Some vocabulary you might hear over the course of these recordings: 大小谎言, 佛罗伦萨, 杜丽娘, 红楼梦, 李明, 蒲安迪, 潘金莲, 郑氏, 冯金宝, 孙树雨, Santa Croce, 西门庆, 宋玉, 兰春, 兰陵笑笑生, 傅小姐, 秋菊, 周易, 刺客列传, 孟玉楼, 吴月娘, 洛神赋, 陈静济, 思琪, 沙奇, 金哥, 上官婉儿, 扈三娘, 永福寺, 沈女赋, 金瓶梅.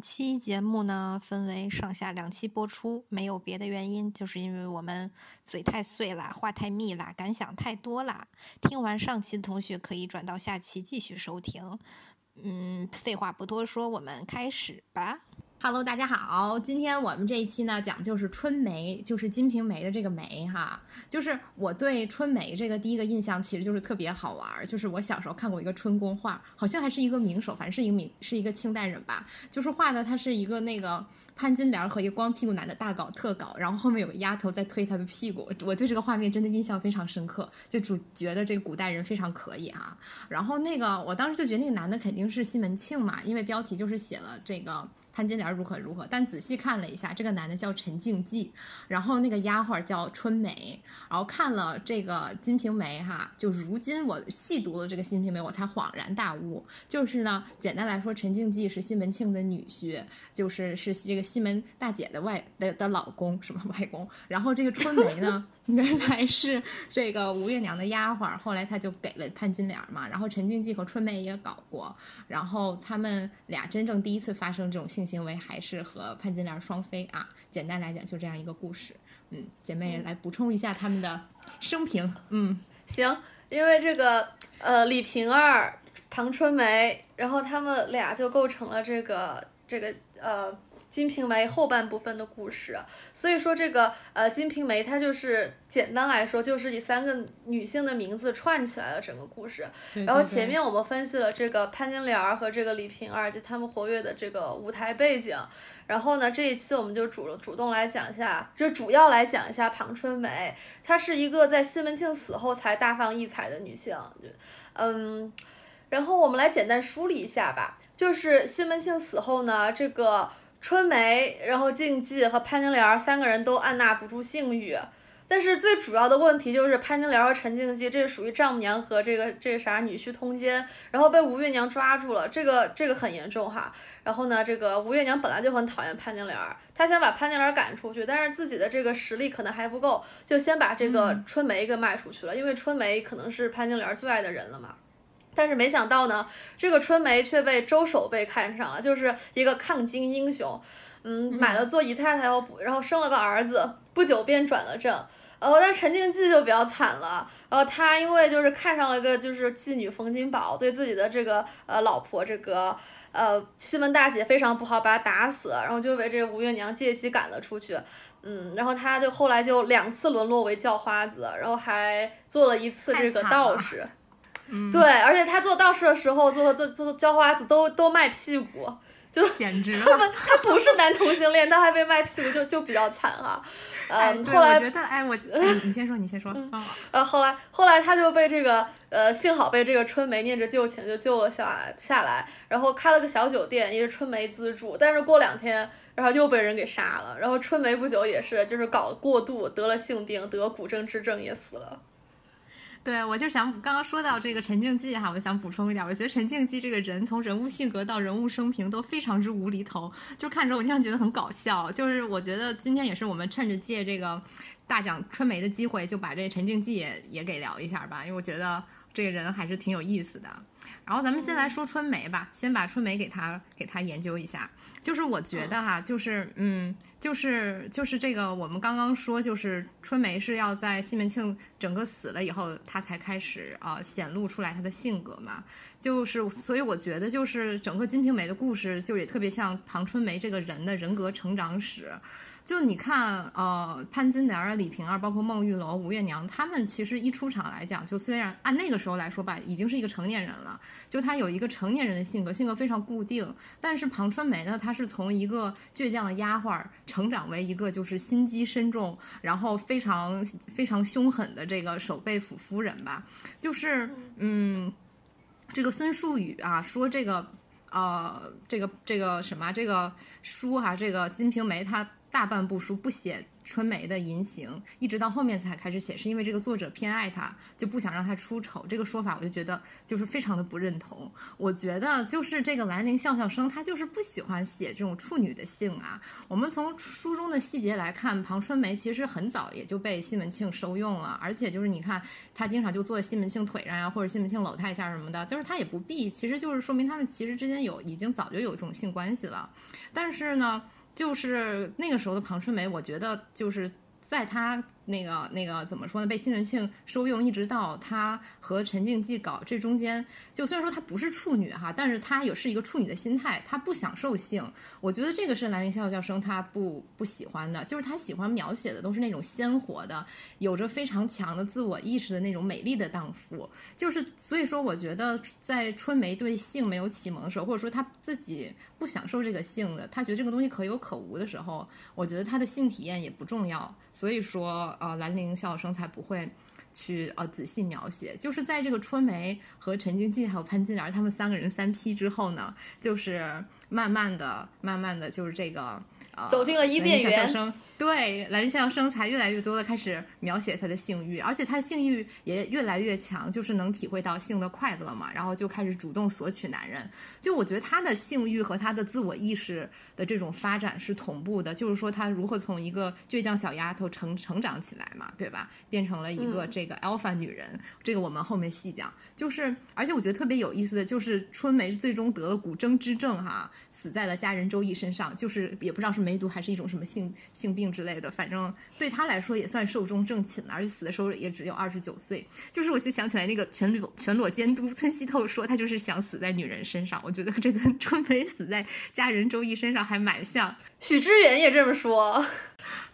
本期节目呢分为上下两期播出，没有别的原因，就是因为我们嘴太碎啦，话太密啦，感想太多啦。听完上期的同学可以转到下期继续收听。废话不多说，我们开始吧。Hello， 大家好，今天我们这一期呢讲就是春梅，就是《金瓶梅》的这个梅哈。就是我对春梅这个第一个印象其实就是特别好玩，就是我小时候看过一个春宫画，好像还是一个名手，反正是一个清代人吧，就是画的他是一个那个潘金莲和一个光屁股男的大搞特搞，然后后面有个丫头在推他的屁股，我对这个画面真的印象非常深刻，就觉得这个古代人非常可以啊。然后那个我当时就觉得那个男的肯定是西门庆嘛，因为标题就是写了这个潘金莲如何如何，但仔细看了一下，这个男的叫陈静济，然后那个丫鬟叫春梅，然后看了这个《金瓶梅》哈，就如今我细读了这个《金瓶梅》，我才恍然大悟，就是呢，简单来说，陈静济是西门庆的女婿，就是这个西门大姐的老公，什么外公，然后这个春梅呢。原来是这个吴月娘的丫鬟，后来她就给了潘金莲嘛，然后陈静济和春梅也搞过，然后他们俩真正第一次发生这种性行为还是和潘金莲双飞啊。简单来讲就这样一个故事。姐妹来补充一下他们的生平。行，因为这个李瓶儿、庞春梅，然后他们俩就构成了这个金瓶梅后半部分的故事，所以说这个金瓶梅它就是简单来说就是以三个女性的名字串起来了整个故事。对对对，然后前面我们分析了这个潘金莲和这个李瓶儿及他们活跃的这个舞台背景，然后呢这一期我们就主动来讲一下，就主要来讲一下庞春梅，她是一个在西门庆死后才大放异彩的女性。然后我们来简单梳理一下吧，就是西门庆死后呢，这个春梅然后静济和潘金莲三个人都按捺不住性欲，但是最主要的问题就是潘金莲和陈静济这属于丈母娘和女婿通奸，然后被吴月娘抓住了，这个很严重哈。然后呢这个吴月娘本来就很讨厌潘金莲，她想把潘金莲赶出去，但是自己的这个实力可能还不够，就先把这个春梅给卖出去了，因为春梅可能是潘金莲最爱的人了嘛。但是没想到呢，这个春梅却被周守备看上了，就是一个抗金英雄，买了做姨太太后，然后生了个儿子，不久便转了正。但陈静济就比较惨了，然后他因为就是看上了个就是妓女冯金宝，对自己的这个老婆这个西门大姐非常不好，把她打死，然后就被这吴月娘借机赶了出去。然后他就后来就两次沦落为叫花子，然后还做了一次这个道士。对，而且他做道士的时候，做叫花子都卖屁股，就简直了。他不是男同性恋，他还被卖屁股，就比较惨啊。后来我觉得，你先说。后来他就被这个幸好被这个春梅念着旧情就救了下来，然后开了个小酒店，也是春梅资助，但是过两天。然后又被人给杀了，然后春梅不久也是就是搞了过度，得了性病，得骨蒸之症也死了。对，我就想刚刚说到这个陈静济哈，我想补充一点，我觉得陈静济这个人从人物性格到人物生平都非常之无厘头，就看着我经常觉得很搞笑。就是我觉得今天也是我们趁着借这个大讲春梅的机会，就把这陈静济也给聊一下吧，因为我觉得这个人还是挺有意思的。然后咱们先来说春梅吧，先把春梅给他研究一下。就是我觉得哈，就是这个我们刚刚说，就是春梅是要在西门庆整个死了以后，她才开始显露出来她的性格嘛。就是所以我觉得就是整个《金瓶梅》的故事，就也特别像庞春梅这个人的人格成长史。就你看，潘金莲、李瓶儿，包括孟玉楼、吴月娘，他们其实一出场来讲，就虽然按那个时候来说吧，已经是一个成年人了，就他有一个成年人的性格非常固定。但是庞春梅呢，她是从一个倔强的丫鬟成长为一个就是心机深重，然后非常非常凶狠的这个守备府夫人吧。就是这个孙树雨啊，说这个书哈，这个《金瓶梅》它大半部书不写春梅的淫行一直到后面才开始写，是因为这个作者偏爱她，就不想让她出丑，这个说法我就觉得就是非常的不认同。我觉得就是这个兰陵笑笑生她就是不喜欢写这种处女的性啊。我们从书中的细节来看，庞春梅其实很早也就被西门庆收用了，而且就是你看她经常就坐在西门庆腿上呀、或者西门庆搂她一下什么的，就是她也不避，其实就是说明他们其实之间已经早就有一种性关系了。但是呢就是那个时候的庞春梅，我觉得就是在她那个怎么说呢，被西门庆收用一直到她和陈静济搞这中间，就虽然说她不是处女哈，但是她也是一个处女的心态，她不享受性。我觉得这个是兰陵笑笑生她不喜欢的，就是她喜欢描写的都是那种鲜活的，有着非常强的自我意识的那种美丽的荡妇。就是所以说我觉得在春梅对性没有启蒙的时候，或者说她自己不享受这个性的，她觉得这个东西可有可无的时候，我觉得她的性体验也不重要，所以说兰陵笑笑生才不会去仔细描写。就是在这个春梅和陈经济还有潘金莲他们三个人三批之后呢，就是慢慢的就是这个走进了伊甸园。对，兰陵笑笑生才越来越多的开始描写她的性欲，而且她性欲也越来越强，就是能体会到性的快乐嘛，然后就开始主动索取男人。就我觉得她的性欲和她的自我意识的这种发展是同步的，就是说她如何从一个倔强小丫头成长起来嘛，对吧？变成了一个这个 alpha 女人，这个我们后面细讲。就是而且我觉得特别有意思的就是春梅最终得了古筝之症哈，死在了佳人周易身上，就是也不知道是梅毒还是一种什么性病。之类的，反正对他来说也算寿终正寝了，而且死的时候也只有29岁。就是我就想起来那个全裸监督村西透说他就是想死在女人身上，我觉得这跟春梅死在佳人周易身上还蛮像。许知远也这么说。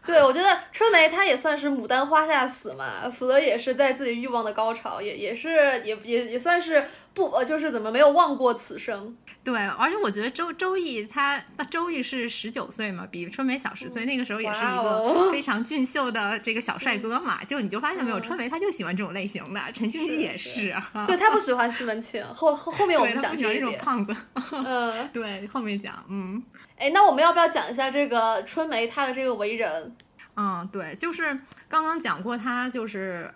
对，我觉得春梅她也算是牡丹花下死嘛，死的也是在自己欲望的高潮，也算是就是怎么没有忘过此生。对，而且我觉得周易周易是19岁嘛，比春梅小10岁，那个时候也是一个非常俊秀的这个小帅哥嘛。就你就发现没有，春梅她就喜欢这种类型的，陈静济也是啊。对，她不喜欢西门庆，后面我们讲这一点。她不喜欢这种胖子。对，后面讲，哎，那我们要不要讲一下这个春梅她的这个为人？对，就是刚刚讲过她就是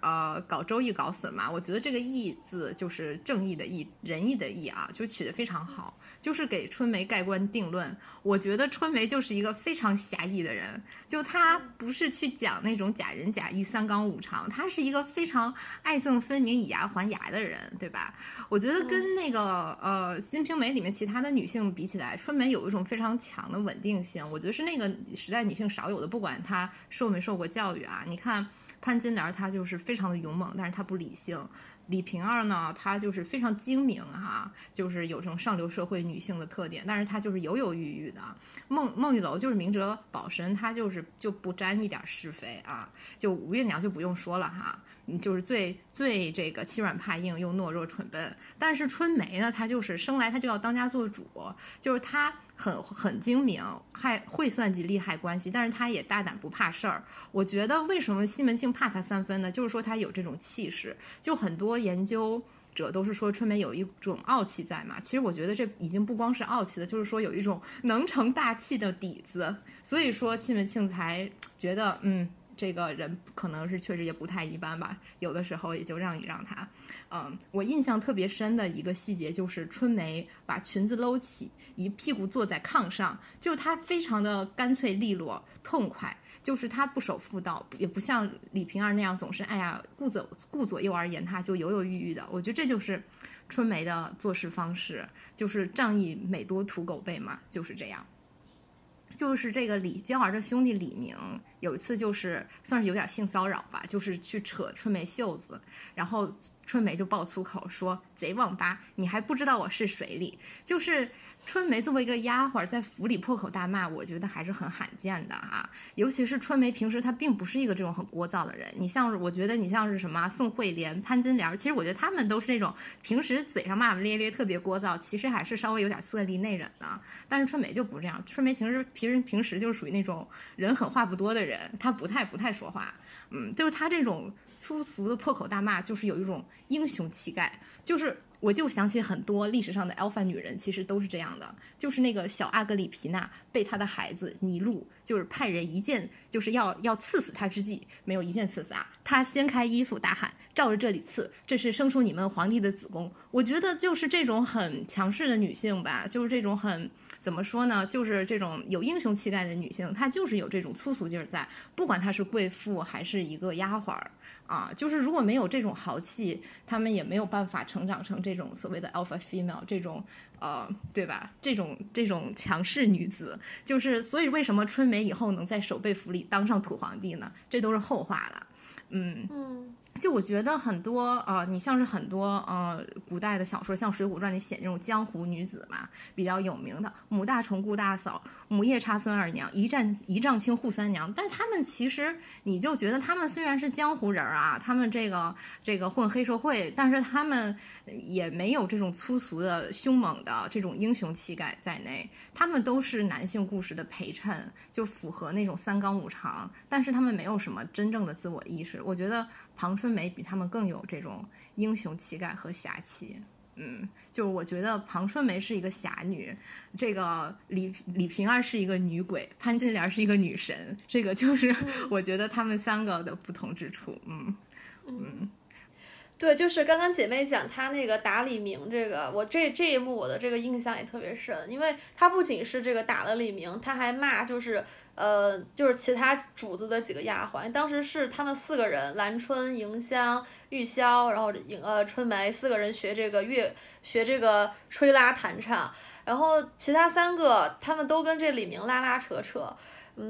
搞周易搞死嘛，我觉得这个义字就是正义的义，仁义的义啊，就取得非常好，就是给春梅盖棺定论。我觉得春梅就是一个非常侠义的人，就她不是去讲那种假仁假义三纲五常，她是一个非常爱憎分明以牙还牙的人，对吧？我觉得跟那个金瓶梅里面其他的女性比起来，春梅有一种非常强的稳定性，我觉得是那个时代女性少有的，不管她受没受过教育啊。你看潘金莲她就是非常的勇猛，但是她不理性。李瓶儿呢，她就是非常精明哈，就是有这种上流社会女性的特点，但是她就是犹犹豫豫的。孟玉楼就是明哲保身，她就是就不沾一点是非啊。就吴月娘就不用说了哈，就是最最这个欺软怕硬又懦弱蠢笨。但是春梅呢，她就是生来她就要当家做主，就是她很精明，还会算计利害关系，但是他也大胆不怕事儿。我觉得为什么西门庆怕他3分呢？就是说他有这种气势。就很多研究者都是说春梅有一种傲气在嘛，其实我觉得这已经不光是傲气了，就是说有一种能成大器的底子，所以说西门庆才觉得这个人可能是确实也不太一般吧，有的时候也就让一让他。我印象特别深的一个细节就是春梅把裙子搂起，一屁股坐在炕上，就是她非常的干脆利落痛快，就是她不守妇道，也不像李瓶儿那样总是哎呀顾左右而言她，就犹犹豫豫的。我觉得这就是春梅的做事方式，就是仗义每多屠狗辈嘛，就是这样。就是这个李娇儿的兄弟李明有一次就是算是有点性骚扰吧，就是去扯春梅袖子，然后春梅就爆粗口说贼王八，你还不知道我是水里。就是春梅作为一个丫鬟在府里破口大骂，我觉得还是很罕见的啊。尤其是春梅平时她并不是一个这种很聒噪的人，我觉得你像是什么宋慧莲、潘金莲，其实我觉得他们都是那种平时嘴上骂骂咧咧特别聒噪，其实还是稍微有点色厉内荏的。但是春梅就不是这样，春梅平时就是属于那种人狠话不多的人，她不太说话。就是她这种粗俗的破口大骂就是有一种英雄气概，就是我就想起很多历史上的 alpha 女人其实都是这样的，就是那个小阿格里皮娜被她的孩子尼禄就是派人一剑就是要刺死她之际，没有一剑刺死啊，她掀开衣服大喊照着这里刺，这是生出你们皇帝的子宫。我觉得就是这种很强势的女性吧，就是这种很怎么说呢，就是这种有英雄气概的女性，她就是有这种粗俗劲儿在，不管她是贵妇还是一个丫鬟啊，就是如果没有这种豪气，她们也没有办法成长成这种所谓的 alpha female 这种对吧，这种强势女子。就是所以为什么春梅以后能在守备府里当上土皇帝呢？这都是后话了。嗯，就我觉得很多你像是很多古代的小说，像《水浒传》里写那种江湖女子嘛，比较有名的母大虫顾大嫂、母夜叉孙二娘、一丈青扈三娘，但是他们其实你就觉得他们虽然是江湖人啊，他们这个混黑社会，但是他们也没有这种粗俗的、凶猛的这种英雄气概在内，他们都是男性故事的陪衬，就符合那种三纲五常，但是他们没有什么真正的自我意识。我觉得庞春梅比他们更有这种英雄气概和侠气。就是我觉得庞春梅是一个侠女，这个李瓶儿是一个女鬼，潘金莲是一个女神，这个就是我觉得他们三个的不同之处。对，就是刚刚姐妹讲她那个打李明这个，我这一幕我的这个印象也特别深，因为她不仅是这个打了李明，她还骂就是其他主子的几个丫鬟，当时是他们四个人，兰春、迎香、玉箫，然后春梅四个人学这个吹拉弹唱，然后其他三个他们都跟这李明拉拉扯扯。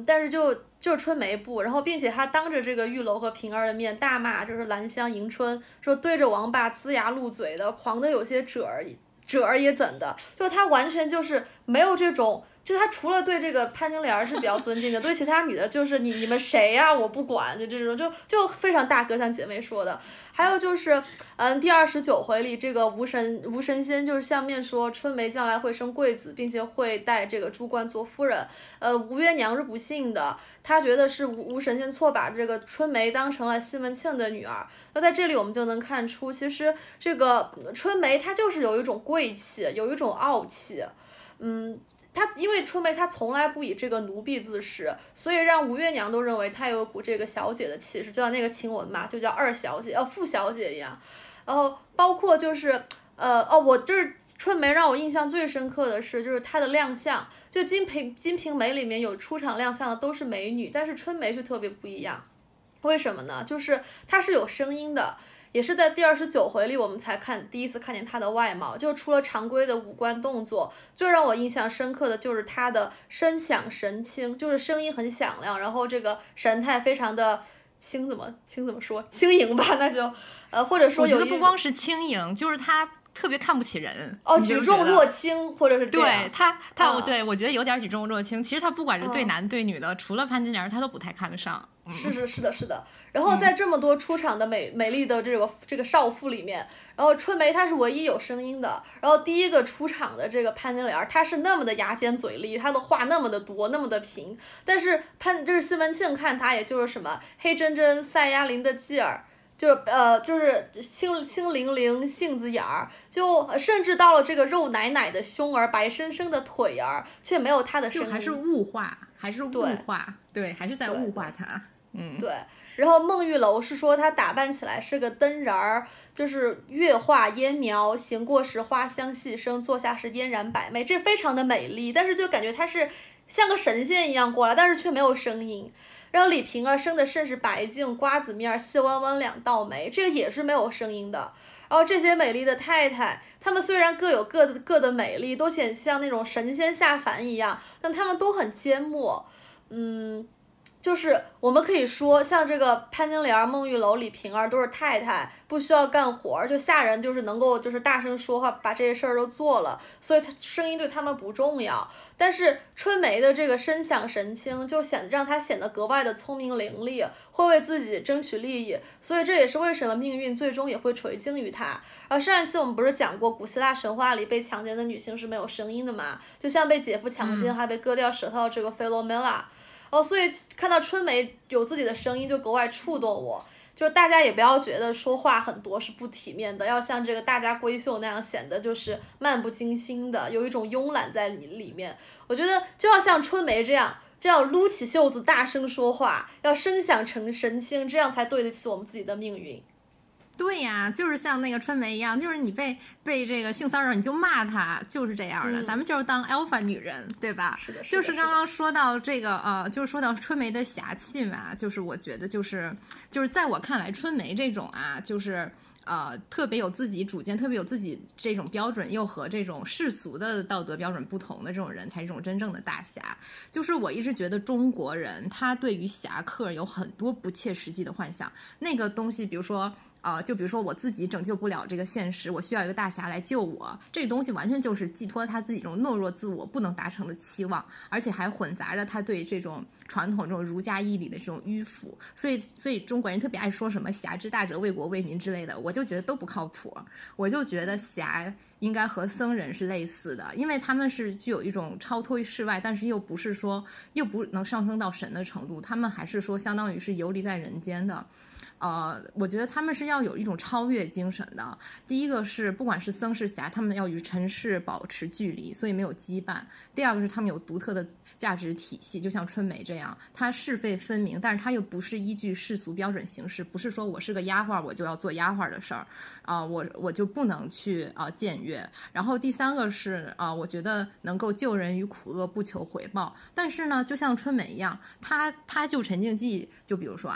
但是就春梅不，然后并且他当着这个玉楼和平儿的面大骂，就是兰香、迎春，说对着王八呲牙露嘴的，狂的有些褶儿也怎的，就他完全就是没有这种，就他除了对这个潘金莲是比较尊敬的，对其他女的就是你们谁呀、我不管，就这种就非常大哥，像姐妹说的。还有就是第29回里这个吴神仙就是相面说春梅将来会生贵子，并且会带这个朱冠做夫人。吴月娘是不信的，她觉得是吴神仙错把这个春梅当成了西门庆的女儿。那在这里我们就能看出，其实这个春梅她就是有一种贵气，有一种傲气。她因为春梅她从来不以这个奴婢自恃，所以让吴月娘都认为她有股这个小姐的气势，就像那个晴雯嘛，就叫二小姐傅小姐一样。然后包括就是我就是春梅让我印象最深刻的是就是她的亮相，就金瓶梅里面有出场亮相的都是美女，但是春梅却特别不一样。为什么呢？就是她是有声音的，也是在第29回里我们才第一次看见她的外貌，就除了常规的五官动作，最让我印象深刻的就是她的声响神清，就是声音很响亮，然后这个神态非常的轻盈吧，那就或者说有一个不光是轻盈，就是她特别看不起人，举重若轻，或者是这样。对她对我觉得有点举重若轻，其实她不管是对男对女的，除了潘金莲她都不太看得上。是的。然后在这么多出场的美丽的这个少妇里面，然后春梅她是唯一有声音的。然后第一个出场的这个潘金莲，她是那么的牙尖嘴利，她的话那么的多，那么的平。但是就是西门庆看她，也就是什么黑鬒鬒赛牙翎的髻儿，就是清伶伶杏子眼儿，就甚至到了这个肉奶奶的胸儿，白生生的腿儿，却没有她的声音，就还是物化，对，还是在物化她。对。然后孟玉楼是说她打扮起来是个灯人儿，就是月化烟苗，行过时花香细生，坐下时嫣然百媚，这非常的美丽，但是就感觉她是像个神仙一样过来，但是却没有声音。然后李瓶儿生的甚是白净，瓜子面，细弯弯两道眉，这个也是没有声音的。然后这些美丽的太太，她们虽然各有各的美丽，都显像那种神仙下凡一样，但她们都很缄默。就是我们可以说，像这个潘金莲、孟玉楼、李瓶儿都是太太，不需要干活，就下人就是能够就是大声说话，把这些事儿都做了，所以声音对他们不重要。但是春梅的这个声响神清，就让她显得格外的聪明伶俐，会为自己争取利益，所以这也是为什么命运最终也会垂青于她。而上一期我们不是讲过，古希腊神话里被强奸的女性是没有声音的嘛？就像被姐夫强奸还被割掉舌头这个菲洛梅拉。所以看到春梅有自己的声音就格外触动我，就是大家也不要觉得说话很多是不体面的，要像这个大家闺秀那样显得就是漫不经心的，有一种慵懒在里面。我觉得就要像春梅这样撸起袖子大声说话，要声响成神清，这样才对得起我们自己的命运。对呀、啊，就是像那个春梅一样，就是你被这个性骚扰，你就骂他，就是这样的。咱们就是当 alpha 女人，对吧？是的，是的。就是刚刚说到这个就是说到春梅的侠气嘛，就是我觉得就是在我看来，春梅这种啊，就是特别有自己主见，特别有自己这种标准，又和这种世俗的道德标准不同的这种人，才是这种真正的大侠。就是我一直觉得中国人他对于侠客有很多不切实际的幻想，那个东西，比如说我自己拯救不了这个现实，我需要一个大侠来救我，这个东西完全就是寄托他自己这种懦弱自我不能达成的期望，而且还混杂着他对这种传统这种儒家义理的这种迂腐，所以中国人特别爱说什么侠之大者为国为民之类的，我就觉得都不靠谱。我就觉得侠应该和僧人是类似的，因为他们是具有一种超脱于世外，但是又不能上升到神的程度，他们还是说相当于是游离在人间的。我觉得他们是要有一种超越精神的。第一个是不管是僧是侠，他们要与尘世保持距离，所以没有羁绊。第二个是他们有独特的价值体系，就像春梅这样，他是非分明，但是他又不是依据世俗标准行事，不是说我是个丫鬟我就要做丫鬟的事儿，我就不能去僭越。然后第三个是我觉得能够救人于苦厄不求回报，但是呢就像春梅一样，他救陈静济，就比如说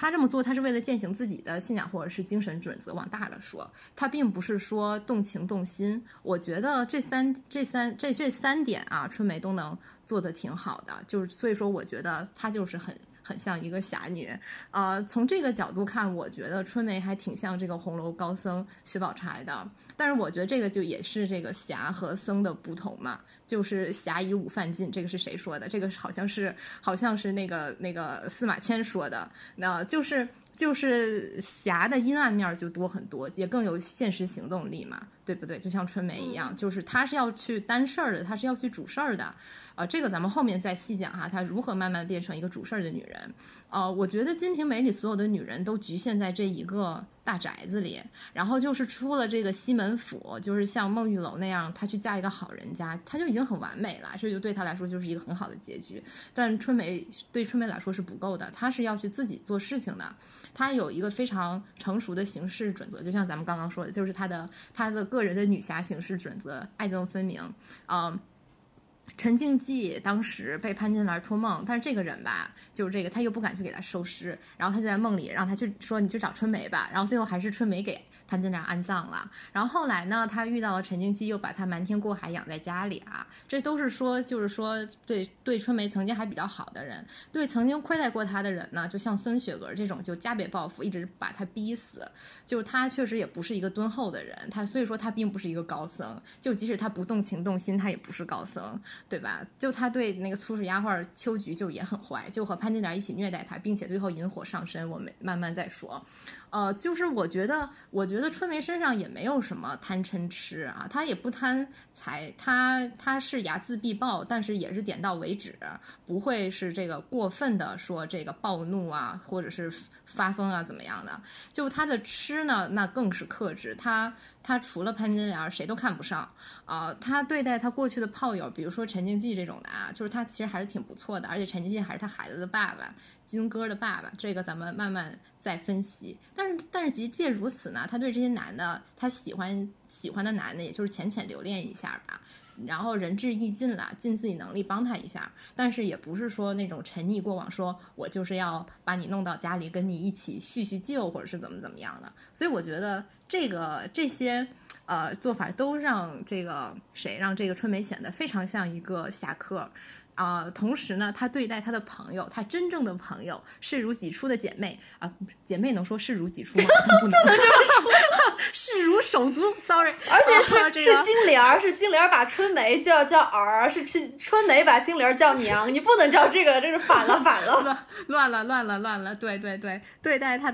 他这么做，他是为了践行自己的信仰或者是精神准则。往大了说，他并不是说动情动心。我觉得这三点啊，春梅都能做得挺好的。就是所以说，我觉得她就是很像一个侠女。从这个角度看，我觉得春梅还挺像这个红楼高僧薛宝钗的。但是我觉得这个就也是这个侠和僧的不同嘛，就是侠以武犯禁，这个是谁说的？这个好像是那个司马迁说的。那就是侠的阴暗面就多很多，也更有现实行动力嘛，对不对？就像春梅一样，就是他是要去担事儿的，他是要去主事儿的。这个咱们后面再细讲她如何慢慢变成一个主事儿的女人。我觉得《金瓶梅》里所有的女人都局限在这一个大宅子里，然后就是出了这个西门府，就是像孟玉楼那样，她去嫁一个好人家，她就已经很完美了，这就对她来说就是一个很好的结局。但对春梅来说是不够的，她是要去自己做事情的，她有一个非常成熟的行事准则，就像咱们刚刚说的，就是她的个人的女侠行事准则，爱憎分明。陈静济当时被潘金莲托梦，但是这个人吧，就是这个他又不敢去给他收尸，然后他就在梦里让他去说你去找春梅吧，然后最后还是春梅给潘金莲安葬了。然后后来呢，他遇到了陈静济，又把他瞒天过海养在家里啊，这都是说就是说对春梅曾经还比较好的人，对曾经亏待过他的人呢，就像孙雪娥这种就加倍报复，一直把他逼死，就是他确实也不是一个敦厚的人，他所以说他并不是一个高僧，就即使他不动情动心，他也不是高僧，对吧？就他对那个粗使丫鬟秋菊就也很坏，就和潘金莲一起虐待他，并且最后引火上身，我们慢慢再说。就是我觉得春梅身上也没有什么贪嗔痴啊，她也不贪财，她是睚眦必报，但是也是点到为止，不会是这个过分的说这个暴怒啊，或者是发疯啊怎么样的。就她的痴呢，那更是克制，她除了潘金莲谁都看不上啊。她对待她过去的炮友，比如说陈静济这种的啊，就是她其实还是挺不错的，而且陈静济还是她孩子的爸爸，金哥的爸爸，这个咱们慢慢再分析。但是即便如此呢，他对这些男的，他喜欢的男的，也就是浅浅留恋一下吧，然后仁至义尽了，尽自己能力帮他一下，但是也不是说那种沉溺过往，说我就是要把你弄到家里跟你一起叙旧，或者是怎么样的。所以我觉得这些做法都让这个春梅显得非常像一个侠客。同时呢，她对待她的朋友，她真正的朋友，视如己出的姐妹啊，姐妹能说视如己出吗？好像不能，视如手足 ，sorry。而且是金莲，是金莲把春梅叫儿，是春梅把金莲叫娘，你不能叫这个，这是反了，乱了，对，对待她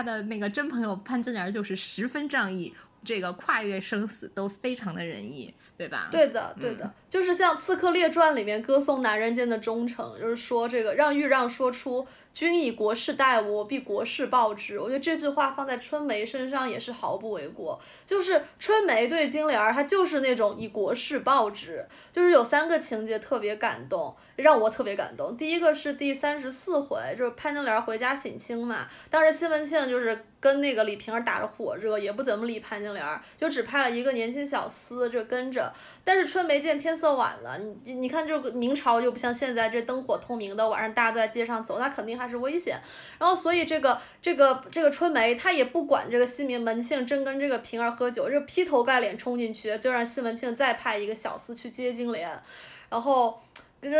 的那个真朋友潘金莲就是十分仗义，这个跨越生死都非常的仁义。对吧？对的，对的。就是像《刺客列传》里面歌颂男人间的忠诚，就是说这个让豫让说出君以国事待我，必国事报之。我觉得这句话放在春梅身上也是毫不为过。就是春梅对金莲儿，她就是那种以国事报之。就是有三个情节特别感动，让我特别感动。第一个是第34回，就是潘金莲回家省亲嘛，当时西门庆就是跟那个李瓶儿打着火热，也不怎么理潘金莲儿，就只派了一个年轻小厮这跟着。但是春梅见天色晚了，你看这个明朝就不像现在这灯火通明的，晚上大家都在街上走，那肯定还是危险。然后所以这个春梅她也不管这个西门庆真跟这个平儿喝酒，这劈头盖脸冲进去，就让西门庆再派一个小厮去接金莲。然后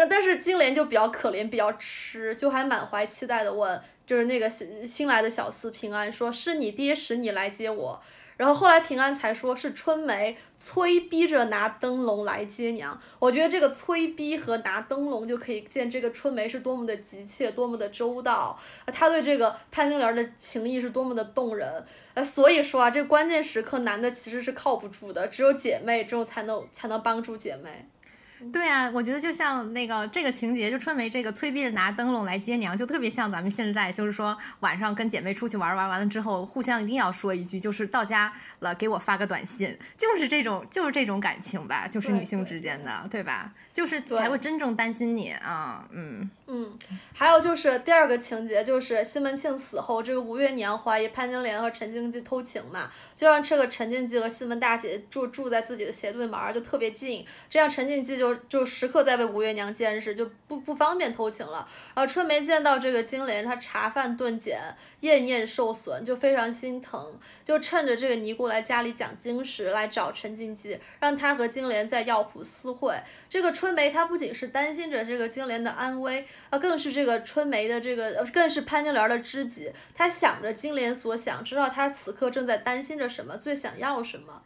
但是金莲就比较可怜，比较痴，就还满怀期待的问，就是那个新来的小厮平安说，是你爹使你来接我。然后后来平安才说是春梅催逼着拿灯笼来接娘。我觉得这个催逼和拿灯笼就可以见这个春梅是多么的急切，多么的周到，她对这个潘金莲的情谊是多么的动人。所以说啊，这关键时刻男的其实是靠不住的，只有姐妹之后才能帮助姐妹。对啊，我觉得就像那个这个情节，就春梅这个催逼着拿灯笼来接娘，就特别像咱们现在就是说晚上跟姐妹出去玩完了之后，互相一定要说一句，就是到家了给我发个短信，就是这种感情吧，就是女性之间的， 对吧？就是才会真正担心你啊，嗯。还有就是第二个情节，就是西门庆死后，这个吴月娘怀疑潘金莲和陈经济偷情嘛，就让这个陈经济和西门大姐住在自己的斜对门，就特别近，这样陈经济就时刻在被吴月娘监视，就不方便偷情了。然后春梅见到这个金莲，她茶饭顿减，宴宴受损，就非常心疼，就趁着这个尼姑来家里讲经时来找陈经济，让她和金莲在药铺私会。这个春梅她不仅是担心着这个金莲的安危，更是这个春梅的更是潘金莲的知己，她想着金莲所想，知道她此刻正在担心着什么，最想要什么。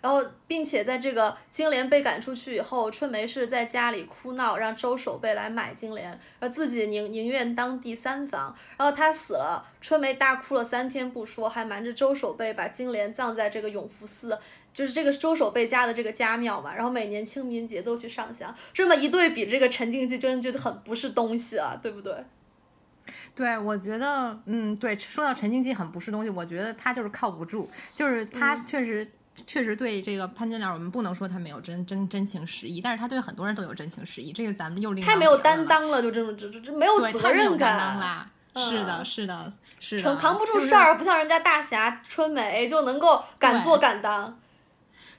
然后并且在这个金莲被赶出去以后，春梅是在家里哭闹，让周守备来买金莲，而自己宁愿当第三房。然后她死了，春梅大哭了3天不说，还瞒着周守备把金莲葬在这个永福寺，就是这个周守备家的这个家庙嘛，然后每年清明节都去上香。这么一对比，这个陈经济真的就很不是东西啊，对不对？对，我觉得对，说到陈经济很不是东西，我觉得他就是靠不住，就是他确实对这个潘金莲，我们不能说他没有真情实意，但是他对很多人都有真情实意，这个咱们又另太没有担当了，就这么这没有责任感了。是的，扛不住事儿，就是，不像人家大侠春梅就能够敢做敢当。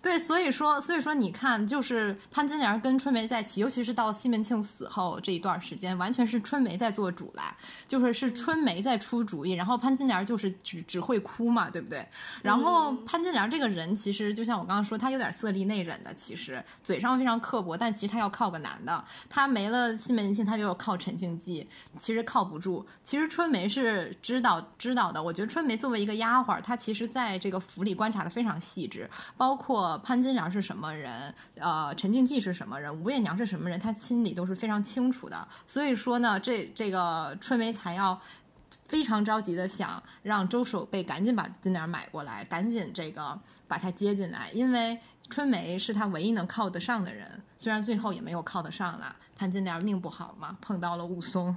对，所以说你看，就是潘金莲跟春梅在一起，尤其是到西门庆死后这一段时间，完全是春梅在做主来，就是春梅在出主意，然后潘金莲就是只会哭嘛，对不对？然后潘金莲这个人其实就像我刚刚说，她有点色厉内荏的，其实嘴上非常刻薄，但其实她要靠个男的，她没了西门庆，她就要靠陈经济，其实靠不住。其实春梅是知道的，我觉得春梅作为一个丫鬟，她其实在这个府里观察的非常细致，包括潘金莲是什么人，陈经济是什么人，吴月娘是什么人，她心里都是非常清楚的。所以说呢，这个春梅才要非常着急的想让周守备赶紧把金莲买过来，赶紧这个把她接进来，因为春梅是她唯一能靠得上的人，虽然最后也没有靠得上了，潘金莲命不好嘛，碰到了雾凇。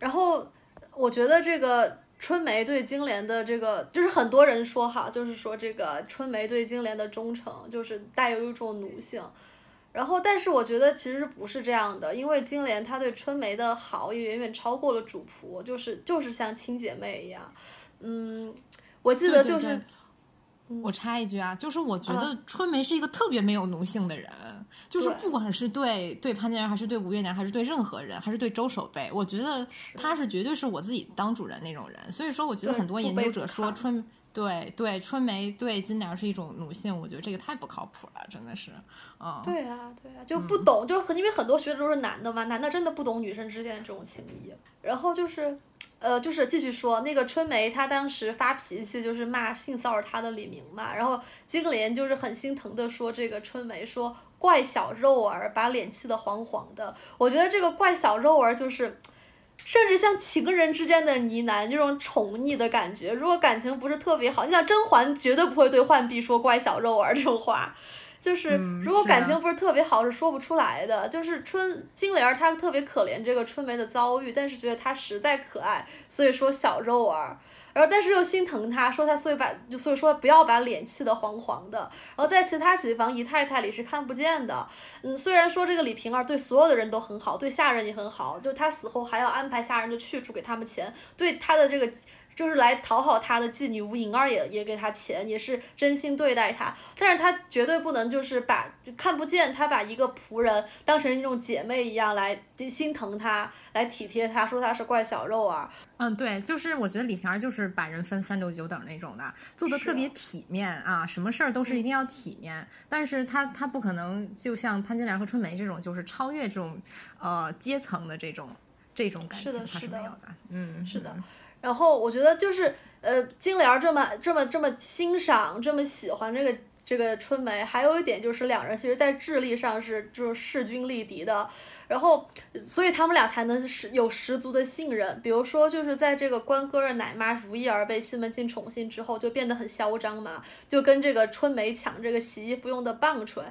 然后我觉得这个春梅对金莲的这个，就是很多人说哈，就是说这个春梅对金莲的忠诚就是带有一种奴性，然后但是我觉得其实不是这样的，因为金莲她对春梅的好也远远超过了主仆，就是像亲姐妹一样。我记得就是对我插一句啊，就是我觉得春梅是一个特别没有奴性的人，就是不管是对潘金莲，还是对吴月娘，还是对任何人，还是对周守备，我觉得她是绝对是我自己当主人那种人。所以说我觉得很多研究者说春梅对金莲是一种奴性，我觉得这个太不靠谱了，真的是。对啊，就不懂，就因为很多学者都是男的嘛，男的真的不懂女生之间的这种情谊。然后就是继续说那个春梅，她当时发脾气就是骂性骚扰她的李明嘛，然后金莲就是很心疼的说这个春梅说怪小肉儿，把脸气得黄黄的。我觉得这个怪小肉儿就是甚至像情人之间的呢喃，这种宠溺的感觉，如果感情不是特别好，你像甄嬛绝对不会对浣碧说怪小肉儿这种话，就是如果感情不是特别好是说不出来的。就是金莲她特别可怜这个春梅的遭遇，但是觉得她实在可爱，所以说小肉儿，然后但是又心疼她，说她所以说不要把脸气得黄黄的。然后在其他几房姨太太里是看不见的。虽然说这个李瓶儿对所有的人都很好，对下人也很好，就是她死后还要安排下人的去处，给他们钱，对她的这个就是来讨好他的妓女吴颖儿也给他钱，也是真心对待他，但是他绝对不能就是看不见他把一个仆人当成那种姐妹一样来心疼他，来体贴他，说他是怪小肉啊。对，就是我觉得李瓶儿就是把人分三六九等那种的，做的特别体面啊，什么事儿都是一定要体面。但是他不可能就像潘金莲和春梅这种，就是超越这种阶层的这种感情，他是没有的。嗯，是的。然后我觉得就是金莲这么欣赏这么喜欢这个春梅，还有一点就是两人其实在智力上是就是势均力敌的，然后所以他们俩才能有十足的信任。比如说就是在这个官哥的奶妈如意儿被西门庆宠幸之后就变得很嚣张嘛，就跟这个春梅抢这个洗衣服用的棒槌，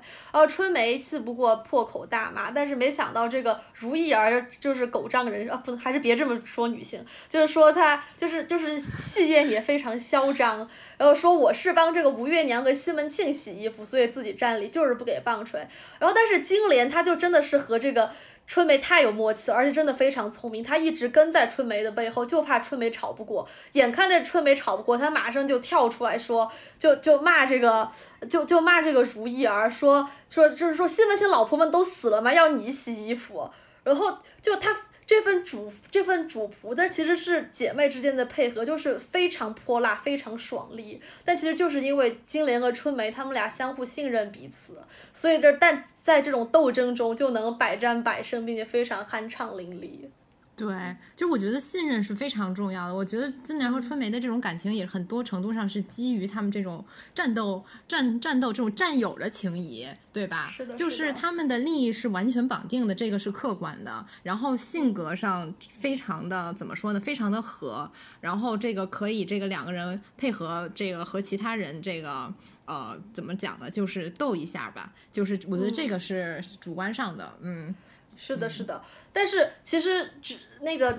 春梅气不过破口大骂，但是没想到这个如意儿就是狗仗人势不还是别这么说女性，就是说她就是气焰也非常嚣张，然后说我是帮这个吴月娘和西门庆洗衣服，所以自己站立就是不给棒槌。然后但是金莲她就真的是和这个春梅太有默契，而且真的非常聪明，她一直跟在春梅的背后，就怕春梅吵不过，眼看着春梅吵不过，她马上就跳出来说就骂这个就骂这个如意儿，说就是说西门庆老婆们都死了嘛，要你洗衣服。然后就她这份主仆，但其实是姐妹之间的配合，就是非常泼辣，非常爽利。但其实就是因为金莲和春梅，她们俩相互信任彼此，所以但在这种斗争中就能百战百胜，并且非常酣畅淋漓。对，就我觉得信任是非常重要的。我觉得金莲和春梅的这种感情也很多程度上是基于他们这种战斗这种战友的情谊，对吧？是的，就是他们的利益是完全绑定的，这个是客观的。然后性格上非常的怎么说呢？非常的合。然后这个可以这个两个人配合这个和其他人这个。怎么讲呢？就是斗一下吧，就是我觉得这个是主观上的，是的，是的。但是其实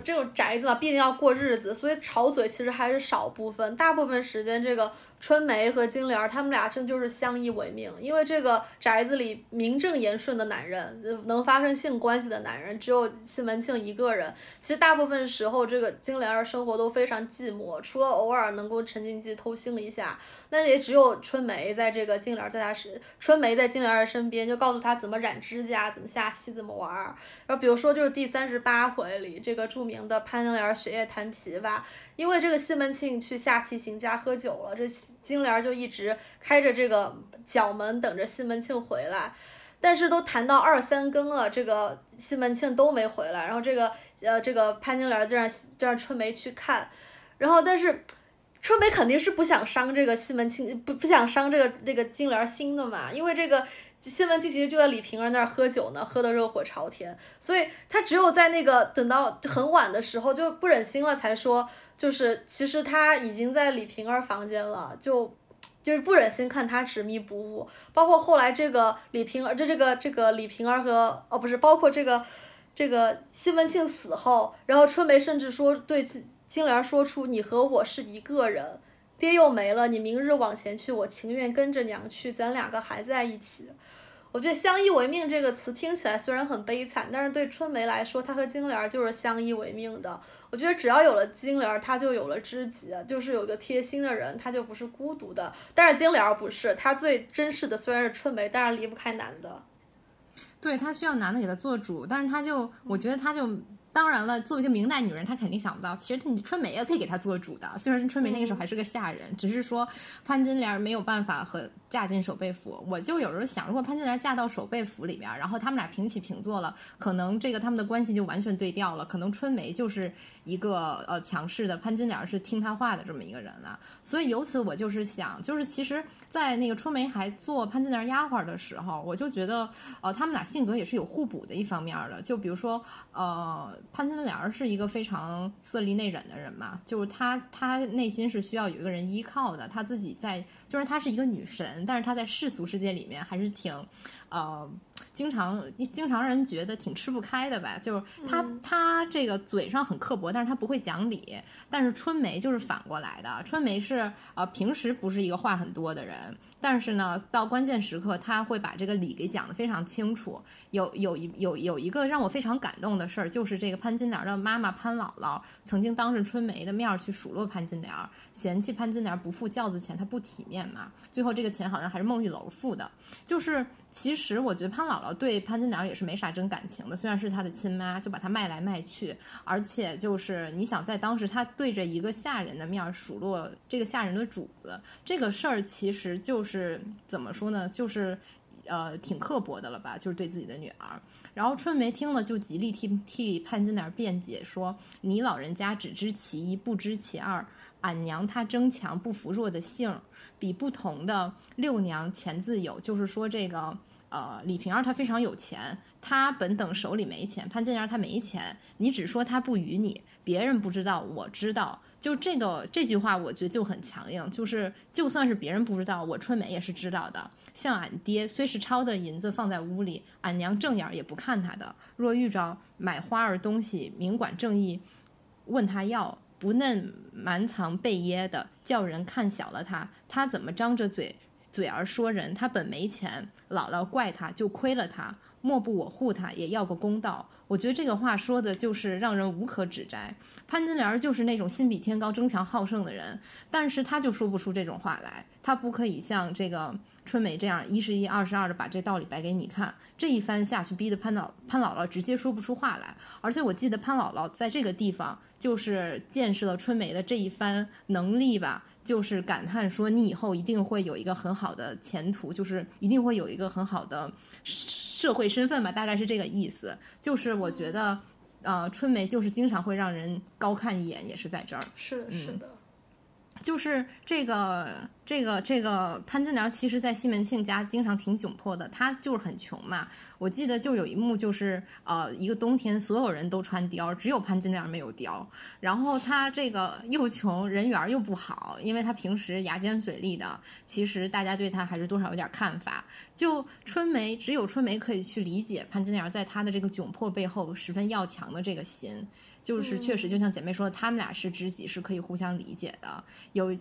这种宅子嘛，毕竟要过日子，所以吵嘴其实还是少部分，大部分时间这个春梅和金莲他们俩真就是相依为命，因为这个宅子里名正言顺的男人，能发生性关系的男人只有西门庆一个人。其实大部分时候这个金莲的生活都非常寂寞，除了偶尔能够沉浸去偷腥一下，但是也只有春梅在金莲的身边，就告诉她怎么染指甲，怎么下棋，怎么玩。然后比如说就是第38回里这个著名的潘金莲雪夜弹琵琶，因为这个西门庆去下提琴家喝酒了，这金莲就一直开着这个角门等着西门庆回来，但是都谈到2、3更了，这个西门庆都没回来。然后这个潘金莲就让春梅去看，然后但是春梅肯定是不想伤这个西门庆，不想伤这个金莲心的嘛，因为这个西门庆其实就在李瓶儿那儿喝酒呢，喝得热火朝天，所以他只有在那个等到很晚的时候就不忍心了，才说就是其实他已经在李瓶儿房间了，就是不忍心看他执迷不悟。包括后来这个李瓶儿这个李瓶儿和不是，包括这个西门庆死后，然后春梅甚至说对金莲说出你和我是一个人，爹又没了，你明日往前去，我情愿跟着娘去，咱两个还在一起。我觉得相依为命这个词听起来虽然很悲惨，但是对春梅来说，她和金莲就是相依为命的。我觉得只要有了金莲，她就有了知己，就是有个贴心的人，她就不是孤独的。但是金莲不是，她最珍视的虽然是春梅，但是离不开男的。对，她需要男的给她做主，但是我觉得她就当然了，作为一个明代女人，她肯定想不到，其实你春梅也可以给她做主的。虽然春梅那个时候还是个下人，只是说潘金莲没有办法和嫁进守备府。我就有时候想，如果潘金莲嫁到守备府里边，然后他们俩平起平坐了，可能这个他们的关系就完全对调了。可能春梅就是一个强势的，潘金莲是听她话的这么一个人了。所以由此我就是想，就是其实，在那个春梅还做潘金莲丫鬟的时候，我就觉得他们俩性格也是有互补的一方面的。就比如说潘金莲是一个非常色厉内荏的人嘛，就是她内心是需要有一个人依靠的，她自己在就是她是一个女神。人，但是他在世俗世界里面还是挺经常让人觉得挺吃不开的吧，就是他这个嘴上很刻薄，但是他不会讲理。但是春梅就是反过来的，春梅是平时不是一个话很多的人，但是呢到关键时刻他会把这个理给讲得非常清楚。有一个让我非常感动的事儿，就是这个潘金莲的妈妈潘姥姥曾经当着春梅的面去数落潘金莲，嫌弃潘金莲不付轿子钱，她不体面嘛，最后这个钱好像还是孟玉楼付的。就是其实我觉得潘姥姥对潘金莲也是没啥真感情的，虽然是她的亲妈，就把她卖来卖去。而且就是你想在当时她对着一个下人的面数落这个下人的主子，这个事儿其实就是怎么说呢，就是挺刻薄的了吧，就是对自己的女儿。然后春梅听了就极力替潘金莲辩解，说你老人家只知其一不知其二，俺娘她争强不服弱的性，比不同的六娘钱自有。就是说这个李瓶儿她非常有钱，她本等手里没钱，潘金莲她没钱，你只说她不与你，别人不知道我知道。就这句话我觉得就很强硬，就是就算是别人不知道，我春梅也是知道的。像俺爹虽是抄的银子放在屋里，俺娘正眼也不看他的，若遇着买花儿东西，明管正义问他要，不嫩瞒藏被掖的，叫人看小了他，他怎么张着嘴儿说人，他本没钱，姥姥怪他就亏了他，莫不我护他也要个公道。我觉得这个话说的就是让人无可指摘。潘金莲就是那种心比天高、争强好胜的人，但是他就说不出这种话来，他不可以像这个春梅这样一是一二是二的把这道理摆给你看。这一番下去逼得潘姥姥直接说不出话来。而且我记得潘姥姥在这个地方就是见识了春梅的这一番能力吧，就是感叹说你以后一定会有一个很好的前途，就是一定会有一个很好的社会身份吧，大概是这个意思。就是我觉得春梅就是经常会让人高看一眼，也是在这儿。是的是的、就是这个潘金莲其实在西门庆家经常挺窘迫的，她就是很穷嘛。我记得就有一幕就是一个冬天所有人都穿貂，只有潘金莲没有貂。然后她这个又穷，人缘又不好，因为她平时牙尖嘴利的，其实大家对她还是多少有点看法。就只有春梅可以去理解潘金莲在她的这个窘迫背后十分要强的这个心。就是确实就像姐妹说的，她们俩是知己，是可以互相理解的。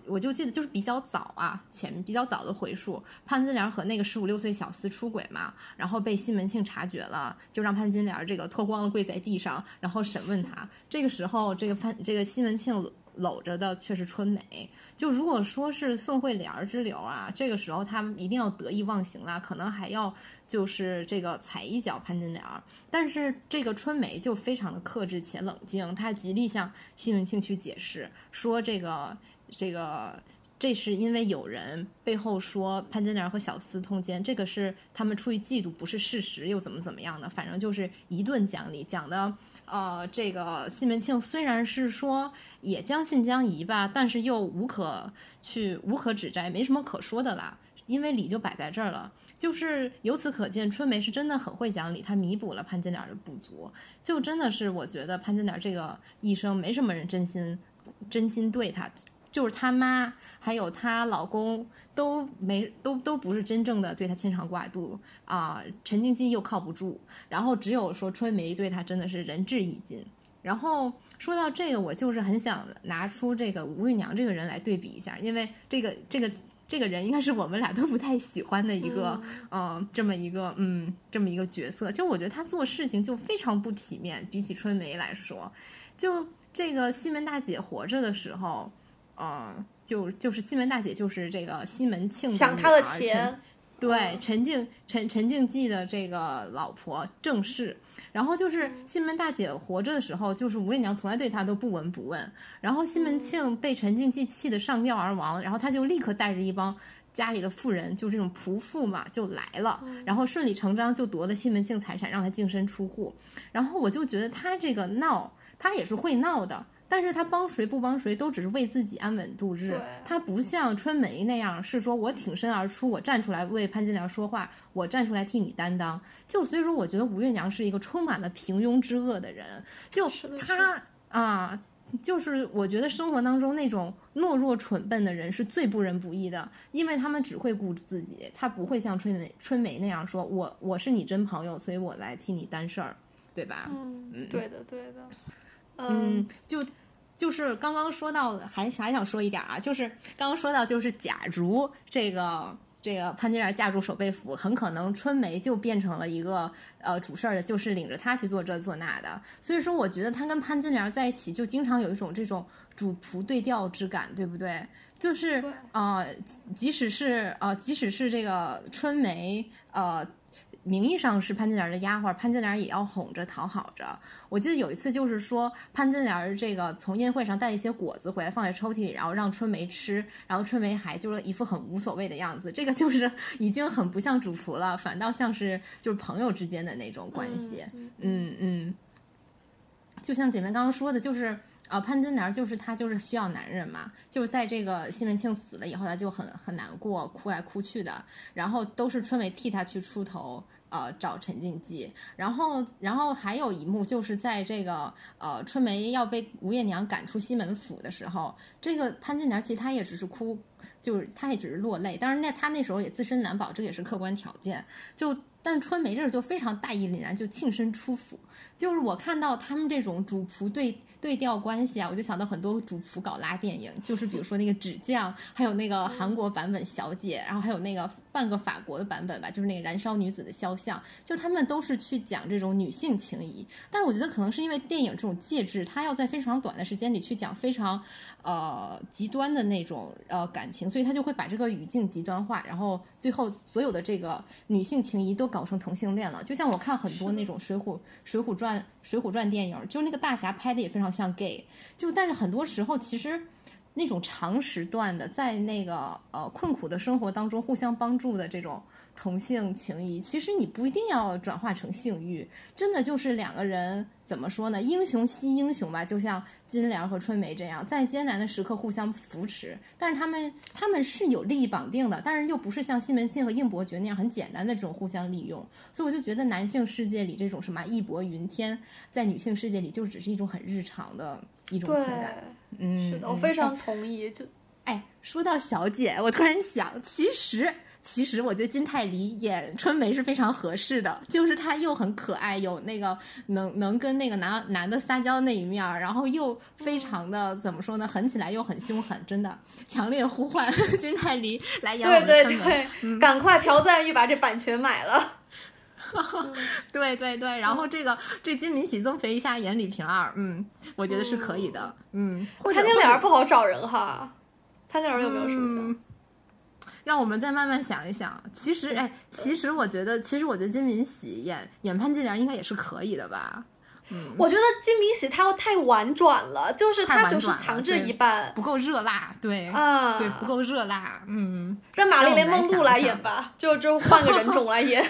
我就记得就是比较早啊，前面比较早的回溯，潘金莲和那个15、16岁小厮出轨嘛，然后被西门庆察觉了，就让潘金莲这个脱光了跪在地上，然后审问他。这个时候这个西门庆搂着的却是春梅。就如果说是宋惠莲之流啊，这个时候他一定要得意忘形啦，可能还要就是这个踩一脚潘金莲。但是这个春梅就非常的克制且冷静，她极力向西门庆去解释，说这是因为有人背后说潘金莲和小厮通奸，这个是他们出于嫉妒，不是事实，又怎么怎么样的。反正就是一顿讲理，讲的这个西门庆虽然是说也将信将疑吧，但是又无可指摘，没什么可说的啦，因为理就摆在这儿了。就是由此可见，春梅是真的很会讲理，她弥补了潘金莲的不足。就真的是我觉得潘金莲这个一生没什么人真心对她。就是她妈还有她老公都不是真正的对她牵肠挂肚啊，陈经基又靠不住，然后只有说春梅对她真的是仁至义尽。然后说到这个，我就是很想拿出这个吴玉娘这个人来对比一下，因为这个人应该是我们俩都不太喜欢的一个这么一个角色。就我觉得她做事情就非常不体面，比起春梅来说，就这个西门大姐活着的时候。就是西门大姐，就是这个西门庆抢她的钱，对，陈静济的这个老婆郑氏。然后就是西门大姐活着的时候，就是吴月娘从来对她都不闻不问。然后西门庆被陈静济气得上吊而亡，然后他就立刻带着一帮家里的妇人，就这种仆妇嘛，就来了，然后顺理成章就夺了西门庆财产，让他净身出户。然后我就觉得他这个闹，他也是会闹的。但是他帮谁不帮谁都只是为自己安稳度日，他不像春梅那样是说我挺身而出，我站出来为潘金莲说话，我站出来替你担当。就所以说我觉得吴月娘是一个充满了平庸之恶的人。就他啊、就是我觉得生活当中那种懦弱蠢笨的人是最不仁不义的，因为他们只会顾自己，他不会像春梅那样说我是你真朋友，所以我来替你担事儿，对吧？嗯，对的对的。嗯，就是刚刚说到还想说一点啊，就是刚刚说到就是假如这个潘金莲嫁入守备府，很可能春梅就变成了一个主事儿的，就是领着她去做这做那的。所以说我觉得她跟潘金莲在一起就经常有一种这种主仆对调之感，对不对？就是即使是这个春梅名义上是潘金莲的丫鬟，潘金莲也要哄着讨好着。我记得有一次就是说潘金莲这个从宴会上带一些果子回来放在抽屉里，然后让春梅吃，然后春梅还就是一副很无所谓的样子，这个就是已经很不像主仆了，反倒像是就是朋友之间的那种关系。嗯，就像姐妹刚刚说的，就是潘金莲就是她就是需要男人嘛，就是在这个西门庆死了以后，她就很难过，哭来哭去的，然后都是春梅替她去出头，找陈近基，然后还有一幕就是在这个春梅要被吴月娘赶出西门府的时候，这个潘金莲其实她也只是哭，就是她也只是落泪，但是她那时候也自身难保，这也是客观条件，但春梅这就非常大义凛然，就庆身出府。就是我看到他们这种主仆对调关系啊，我就想到很多主仆搞拉电影，就是比如说那个纸匠，还有那个韩国版本小姐，然后还有那个半个法国的版本吧，就是那个燃烧女子的肖像，就他们都是去讲这种女性情谊。但是我觉得可能是因为电影这种介质，它要在非常短的时间里去讲非常极端的那种感情，所以他就会把这个语境极端化，然后最后所有的这个女性情谊都搞成同性恋了。就像我看很多那种水浒传电影，就那个大侠拍的也非常像 gay， 就但是很多时候其实那种长时段的在那个困苦的生活当中互相帮助的这种同性情谊，其实你不一定要转化成性欲，真的就是两个人怎么说呢，英雄惜英雄吧，就像金莲和春梅这样，在艰难的时刻互相扶持，但是他们是有利益绑定的，但是又不是像西门庆和应伯爵那样很简单的这种互相利用。所以我就觉得男性世界里这种什么义薄云天，在女性世界里就只是一种很日常的一种情感。嗯，是的，我非常同意。说到小姐，我突然想，其实我觉得金泰梨演春梅是非常合适的，就是她又很可爱，有那个能跟那个男的撒娇那一面，然后又非常的怎么说呢，狠起来又很凶狠，真的强烈呼唤金泰梨来演我们春梅。对、嗯、赶快朴赞玉把这版权买了。对，然后这金敏喜增肥一下演李瓶儿，嗯，我觉得是可以的。嗯，潘金莲不好找人哈，潘金莲有没有什么？让我们再慢慢想一想。其实我觉得金敏喜演潘金莲应该也是可以的吧。嗯，我觉得金敏喜她太婉转了，就是她就是藏着一半，不够热辣。对啊，对，不够热辣。嗯，让玛丽莲梦露来演吧，就换个人种来演。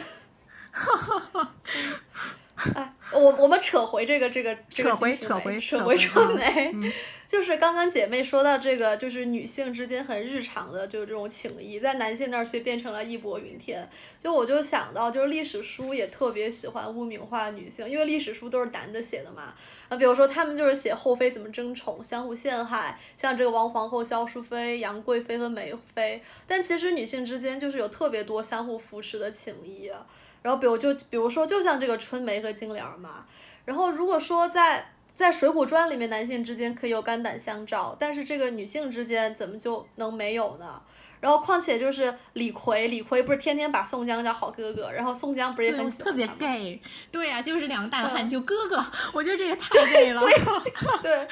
哎，我们扯回这个扯回春梅，就是刚刚姐妹说到这个，就是女性之间很日常的就这种情谊，在男性那儿却变成了义薄云天。就我就想到，就是历史书也特别喜欢污名化女性，因为历史书都是男的写的嘛。比如说他们就是写后妃怎么争宠、相互陷害，像这个王皇后、萧淑妃、杨贵妃和梅妃，但其实女性之间就是有特别多相互扶持的情谊啊。然后比如说就像这个春梅和金莲嘛，然后如果说在水浒传里面男性之间可以有肝胆相照，但是这个女性之间怎么就能没有呢？然后况且就是李逵不是天天把宋江叫好哥哥，然后宋江不是也很喜欢他吗？特别 gay。 对啊，就是两个大汉就哥哥，我觉得这个太 gay 了。对，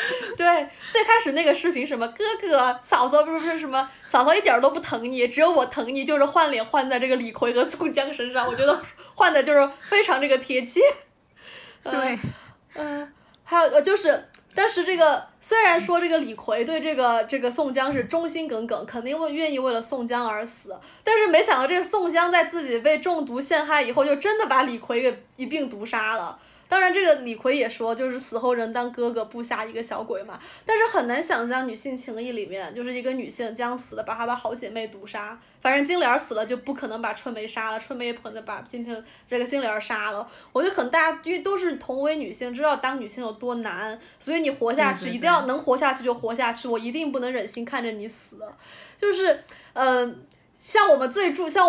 最开始那个视频什么哥哥嫂嫂不是什么嫂嫂一点都不疼你，只有我疼你，就是换脸换在这个李逵和宋江身上，我觉得换的就是非常这个贴切。对，还有就是。但是这个虽然说这个李逵对这个宋江是忠心耿耿，肯定会愿意为了宋江而死，但是没想到这个宋江在自己被中毒陷害以后，就真的把李逵给一并毒杀了。当然这个李逵也说就是死后人当哥哥布下一个小鬼嘛，但是很难想象女性情谊里面就是一个女性将死了把她的好姐妹毒杀，反正金莲死了就不可能把春梅杀了，春梅也不可能把金莲杀了，我觉得很大，因为都是同为女性知道当女性有多难，所以你活下去一定要能活下去就活下去，我一定不能忍心看着你死，就是像我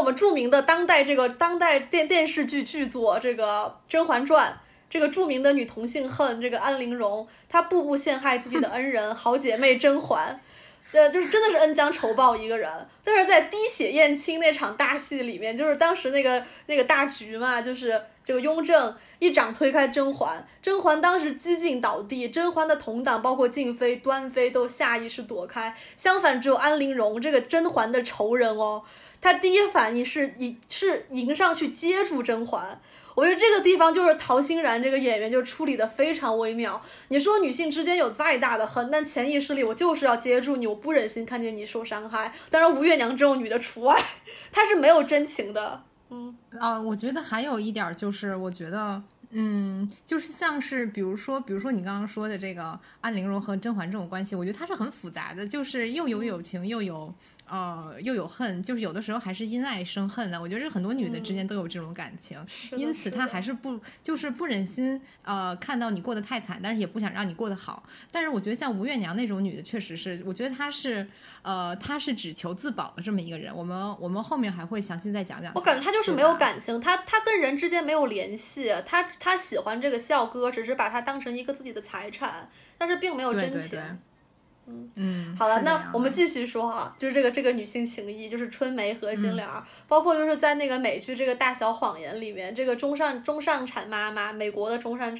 们著名的当代电视剧剧作这个《甄嬛传》，这个著名的女同性恨，这个安陵容她步步陷害自己的恩人好姐妹甄嬛，就是真的是恩将仇报一个人。但是在滴血验亲那场大戏里面，就是当时那个大局嘛，就是这个雍正一掌推开甄嬛当时几近倒地，甄嬛的同党包括静妃端妃都下意识躲开，相反只有安陵容这个甄嬛的仇人哦，她第一反应是迎上去接住甄嬛。我觉得这个地方就是陶欣然这个演员就处理的非常微妙。你说女性之间有再大的恨，但潜意识里我就是要接住你，我不忍心看见你受伤害。当然吴月娘这种女的除外，她是没有真情的。我觉得还有一点就是，我觉得。就是像是比如说你刚刚说的这个安陵容和甄嬛这种关系，我觉得它是很复杂的，就是又有友情又有恨，就是有的时候还是因爱生恨的。我觉得是很多女的之间都有这种感情，因此她还是不忍心看到你过得太惨，但是也不想让你过得好。但是我觉得像吴月娘那种女的，确实是，我觉得她是只求自保的这么一个人。我们后面还会详细再讲讲。我感觉她就是没有感情，她跟人之间没有联系，他喜欢这个校歌，只是把它当成一个自己的财产，但是并没有真情。对对对，好了，那我们继续说哈，就是这个女性情谊，就是春梅和金莲，包括就是在那个美剧这个《大小谎言》里面，这个中上产妈妈，美国的中上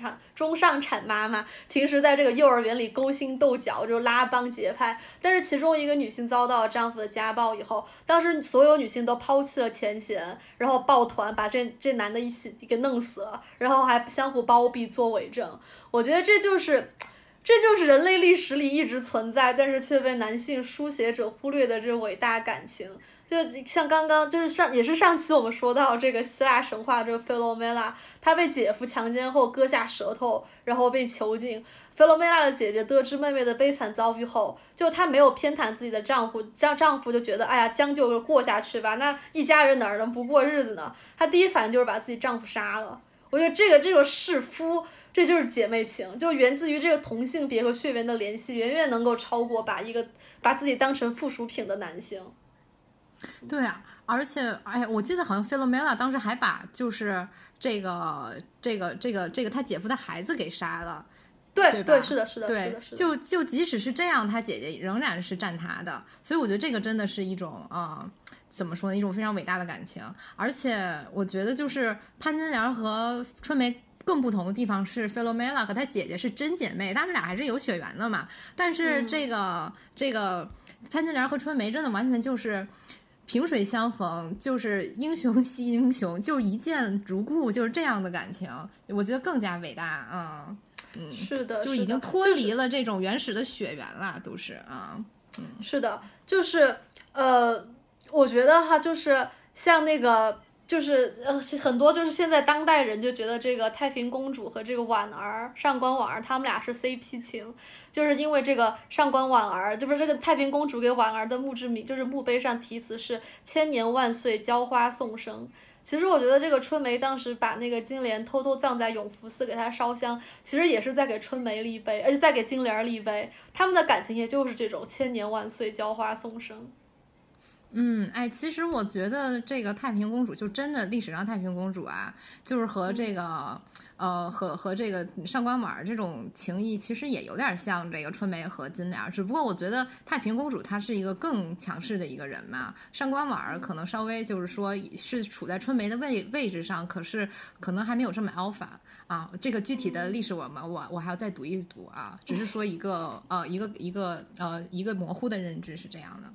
产妈妈，平时在这个幼儿园里勾心斗角，就拉帮结派。但是其中一个女性遭到丈夫的家暴以后，当时所有女性都抛弃了前嫌，然后抱团把这男的一起给弄死了，然后还相互包庇做伪证。我觉得这就是人类历史里一直存在，但是却被男性书写者忽略的这伟大感情。就像刚刚就是上期我们说到这个希腊神话这个菲洛梅拉，她被姐夫强奸后割下舌头，然后被囚禁。菲洛梅拉的姐姐得知妹妹的悲惨遭遇后，就她没有偏袒自己的丈夫就觉得哎呀将就过下去吧，那一家人哪能不过日子呢？她第一反应就是把自己丈夫杀了。我觉得这种弑夫。这就是姐妹情，就源自于这个同性别和血缘的联系，远远能够超过把自己当成附属品的男性。对啊，而且我记得好像菲洛梅拉当时还把就是这个他姐夫的孩子给杀了。对，是的，对，就即使是这样，他姐姐仍然是站他的，所以我觉得这个真的是一种怎么说呢，一种非常伟大的感情。而且我觉得就是潘金莲和春梅。更不同的地方是，菲洛梅拉和她姐姐是真姐妹，她们俩还是有血缘的嘛。但是这个潘金莲和春梅真的完全就是萍水相逢，就是英雄惜英雄，就是一见如故，就是这样的感情，我觉得更加伟大。是的，就已经脱离了这种原始的血缘了，都是啊。是的，就是我觉得哈，就是像那个。就是很多就是现在当代人就觉得这个太平公主和这个婉儿上官婉儿他们俩是 CP 情，就是因为这个上官婉儿就是这个太平公主给婉儿的墓碑上题词是千年万岁娇花送生。其实我觉得这个春梅当时把那个金莲偷偷葬在永福寺给她烧香，其实也是在给春梅立碑，而且在给金莲立碑，他们的感情也就是这种千年万岁娇花送生。其实我觉得这个太平公主就真的历史上太平公主啊，就是和这个和这个上官婉儿这种情谊，其实也有点像这个春梅和金莲，只不过我觉得太平公主她是一个更强势的一个人嘛，上官婉儿可能稍微就是说是处在春梅的位置上，可是可能还没有这么 alpha 啊。这个具体的历史我还要再读一读啊，只是说一个模糊的认知是这样的。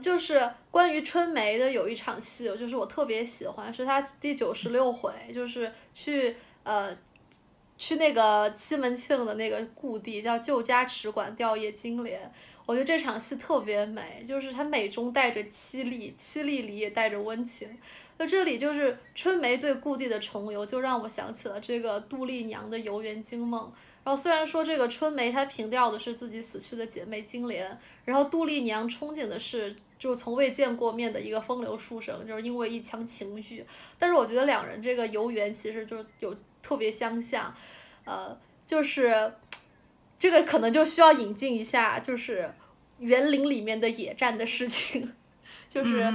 就是关于春梅的有一场戏，就是我特别喜欢，是她第96回，就是去那个西门庆的那个故地叫旧家池馆吊唁金莲。我觉得这场戏特别美，就是它美中带着凄厉，凄厉里也带着温情。那这里就是春梅对故地的重游，就让我想起了这个杜丽娘的《游园惊梦》。然后虽然说这个春梅她凭吊的是自己死去的姐妹金莲，然后杜丽娘憧憬的是就从未见过面的一个风流书生，就是因为一腔情欲。但是我觉得两人这个游园其实就有特别相像，就是这个可能就需要引进一下，就是园林里面的野战的事情，就是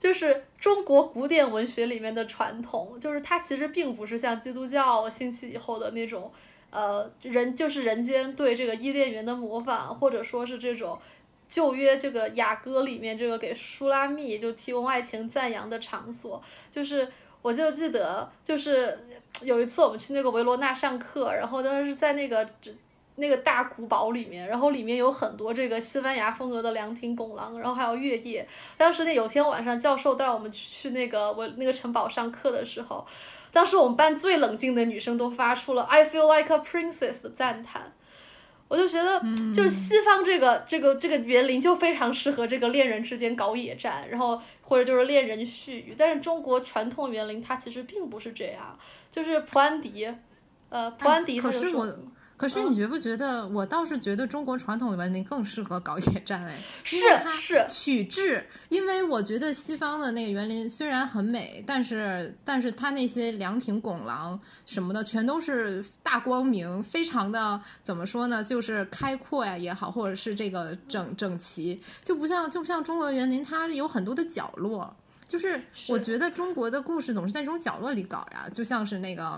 就是中国古典文学里面的传统，就是它其实并不是像基督教兴起以后的那种，人间对这个伊甸园的模仿，或者说是这种旧约这个雅歌里面这个给舒拉密就提供爱情赞扬的场所。就是我就记得，就是有一次我们去那个维罗纳上课，然后当时是在那个大古堡里面，然后里面有很多这个西班牙风格的凉亭拱廊，然后还有月夜。当时那有天晚上，教授带我们去那个城堡上课的时候，当时我们班最冷静的女生都发出了 I feel like a princess 的赞叹。我就觉得，就是西方这个园林就非常适合这个恋人之间搞野战，然后或者就是恋人絮语。但是中国传统园林它其实并不是这样，就是蒲安迪他就说。可是你觉不觉得，我倒是觉得中国传统文明更适合搞野战，是取质。因为我觉得西方的那个园林虽然很美，但是它那些凉亭拱廊什么的全都是大光明，非常的怎么说呢，就是开阔呀也好，或者是这个整齐，就不像中国园林它有很多的角落。就是我觉得中国的故事总是在这种角落里搞呀，就像是那个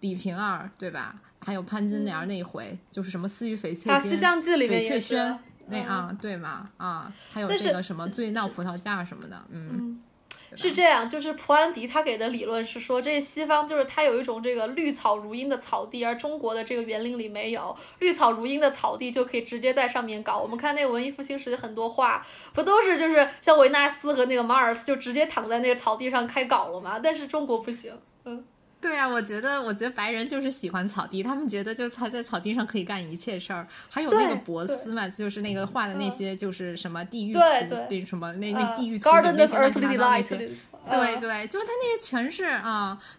李瓶儿对吧，还有潘金莲那一回，就是什么私语翡翠金，西厢记里面翡翠轩那对嘛还有这个什么醉闹葡萄架什么的。是这样，就是蒲安迪他给的理论是说，这西方就是他有一种这个绿草如茵的草地，而中国的这个园林里没有绿草如茵的草地，就可以直接在上面搞。我们看那个文艺复兴时期很多画不都是就是像维纳斯和那个马尔斯就直接躺在那个草地上开搞了嘛？但是中国不行。对啊，我觉得白人就是喜欢草地，他们觉得就在草地上可以干一切事儿。还有那个博斯嘛，就是那个画的那些就是什么地狱图，对什么那地狱图景那些。对，就是他那些全是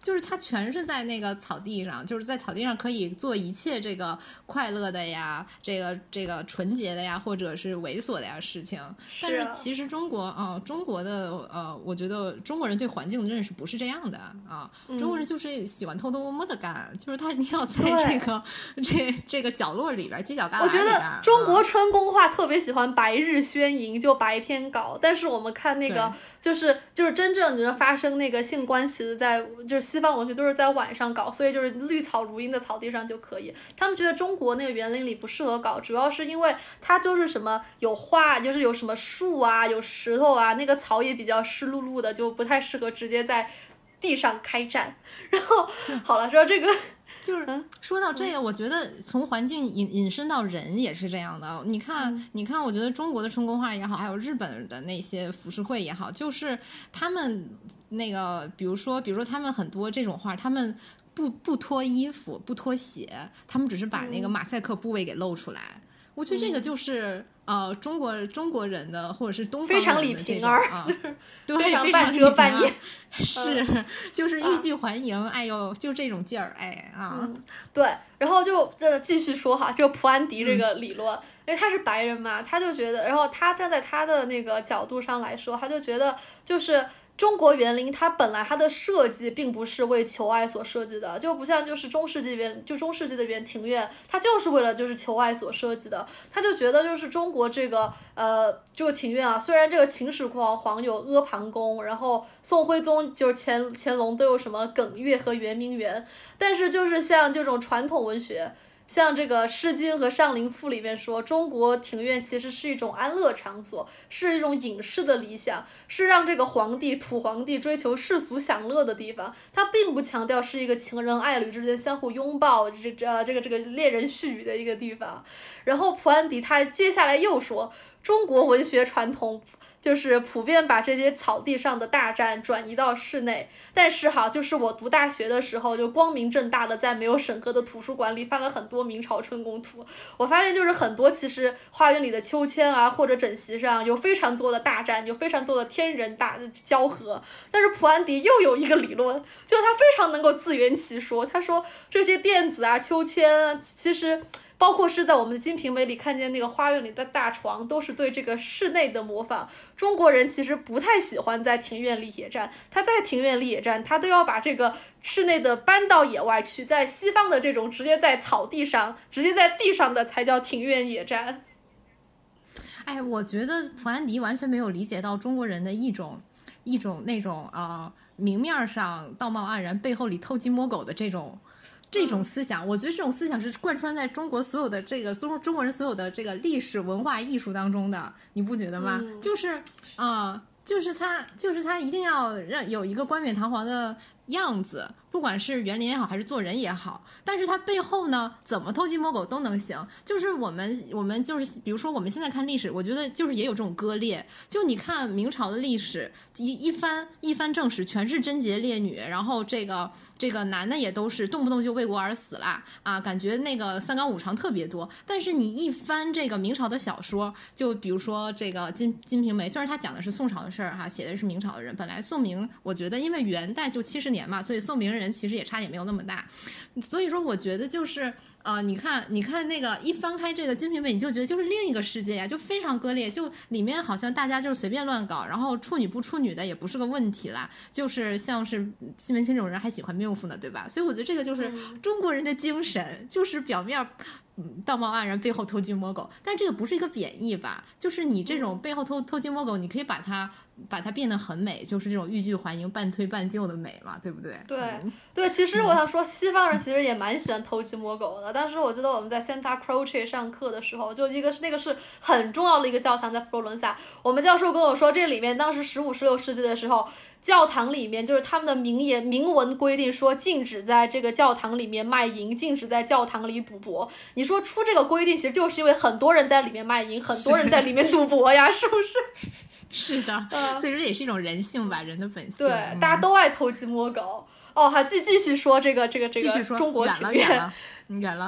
就是他全是在那个草地上，就是在草地上可以做一切这个快乐的呀，这个纯洁的呀，或者是猥琐的呀事情。但是其实中国的我觉得中国人对环境的认识不是这样的中国人就是喜欢偷偷摸摸的干，就是他一定要在这个角落里边犄角旮旯里干。我觉得中国春宫画特别喜欢白日宣淫，就白天搞。但是我们看那个就是真正发生那个性关系的，在就是西方文学都是在晚上搞，所以就是绿草如茵的草地上就可以。他们觉得中国那个园林里不适合搞，主要是因为它就是什么有花，就是有什么树啊，有石头啊，那个草也比较湿漉漉的，就不太适合直接在地上开战。然后好了，说这个。就是说到这个，我觉得从环境引申到人也是这样的。你看，我觉得中国的春宫画也好，还有日本的那些浮世绘也好，就是他们那个，比如说他们很多这种画，他们不脱衣服，不脱鞋，他们只是把那个马赛克部位给露出来。我觉得这个就是中国人的或者是东方人的非常李瓶儿对，非常半遮半掩，是就是欲拒还迎，哎呦，就这种劲儿，哎对。然后就继续说哈，就蒲安迪这个理论，因为他是白人嘛，他就觉得，然后他站在他的那个角度上来说，他就觉得就是。中国园林它本来它的设计并不是为求爱所设计的，就不像就是中世纪的庭院，它就是为了就是求爱所设计的。他就觉得就是中国这个这个庭院啊，虽然这个秦始皇有阿房宫，然后宋徽宗就是乾隆都有什么艮岳和圆明园，但是就是像这种传统文学。像这个《诗经》和《上林赋》里面说，中国庭院其实是一种安乐场所，是一种隐士的理想，是让这个土皇帝追求世俗享乐的地方。它并不强调是一个情人爱侣之间相互拥抱，这个恋人絮语的一个地方。然后蒲安迪他接下来又说，中国文学传统就是普遍把这些草地上的大战转移到室内。但是哈，就是我读大学的时候，就光明正大的在没有审核的图书馆里翻了很多明朝春宫图，我发现就是很多其实花园里的秋千啊或者枕席上有非常多的大战，有非常多的天人交合。但是普安迪又有一个理论，就他非常能够自圆其说，他说这些垫子啊秋千啊，其实包括是在我们的《金瓶梅》里看见那个花园里的大床，都是对这个室内的模仿。中国人其实不太喜欢在庭院里野战，他在庭院里野战，他都要把这个室内的搬到野外去。在西方的这种直接在草地上、直接在地上的才叫庭院野战。哎，我觉得普安迪完全没有理解到中国人的一种那种明面上道貌岸然，背后里偷鸡摸狗的这种思想。我觉得这种思想是贯穿在中国所有的这个中国人所有的这个历史文化艺术当中的，你不觉得吗？就是他一定要让有一个冠冕堂皇的样子，不管是园林也好还是做人也好，但是他背后呢怎么偷鸡摸狗都能行。就是我们就是比如说我们现在看历史，我觉得就是也有这种割裂。就你看明朝的历史，一番正史全是贞洁烈女，然后这个男的也都是动不动就为国而死啦啊，感觉那个三纲五常特别多。但是你一翻这个明朝的小说，就比如说这个金瓶梅，虽然他讲的是宋朝的事儿哈，写的是明朝的人。本来宋明，我觉得因为元代就70年嘛，所以宋明人其实也差点没有那么大。所以说我觉得就是你看那个一翻开这个《金瓶梅》，你就觉得就是另一个世界呀，就非常割裂。就里面好像大家就是随便乱搞，然后处女不处女的也不是个问题啦。就是像是西门庆这种人还喜欢缪夫呢，对吧？所以我觉得这个就是中国人的精神，就是表面道貌岸然，背后偷鸡摸狗。但这个不是一个贬义吧？就是你这种背后偷鸡摸狗，你可以把它变得很美，就是这种欲拒还迎、半推半就的美嘛，对不对？对对，其实我想说，西方人其实也蛮喜欢偷鸡摸狗的。当时我记得我们在 Santa Croce 上课的时候，就一个是那个是很重要的一个教堂，在佛罗伦萨。我们教授跟我说，这里面当时15、16世纪的时候，教堂里面就是他们的明文规定说禁止在这个教堂里面卖淫，禁止在教堂里赌博。你说出这个规定，其实就是因为很多人在里面卖淫，很多人在里面赌博呀，是不是？是的，所以说也是一种人性吧，人的本性。对，大家都爱偷鸡摸狗。哦，还继续说这个中国庭院。远了，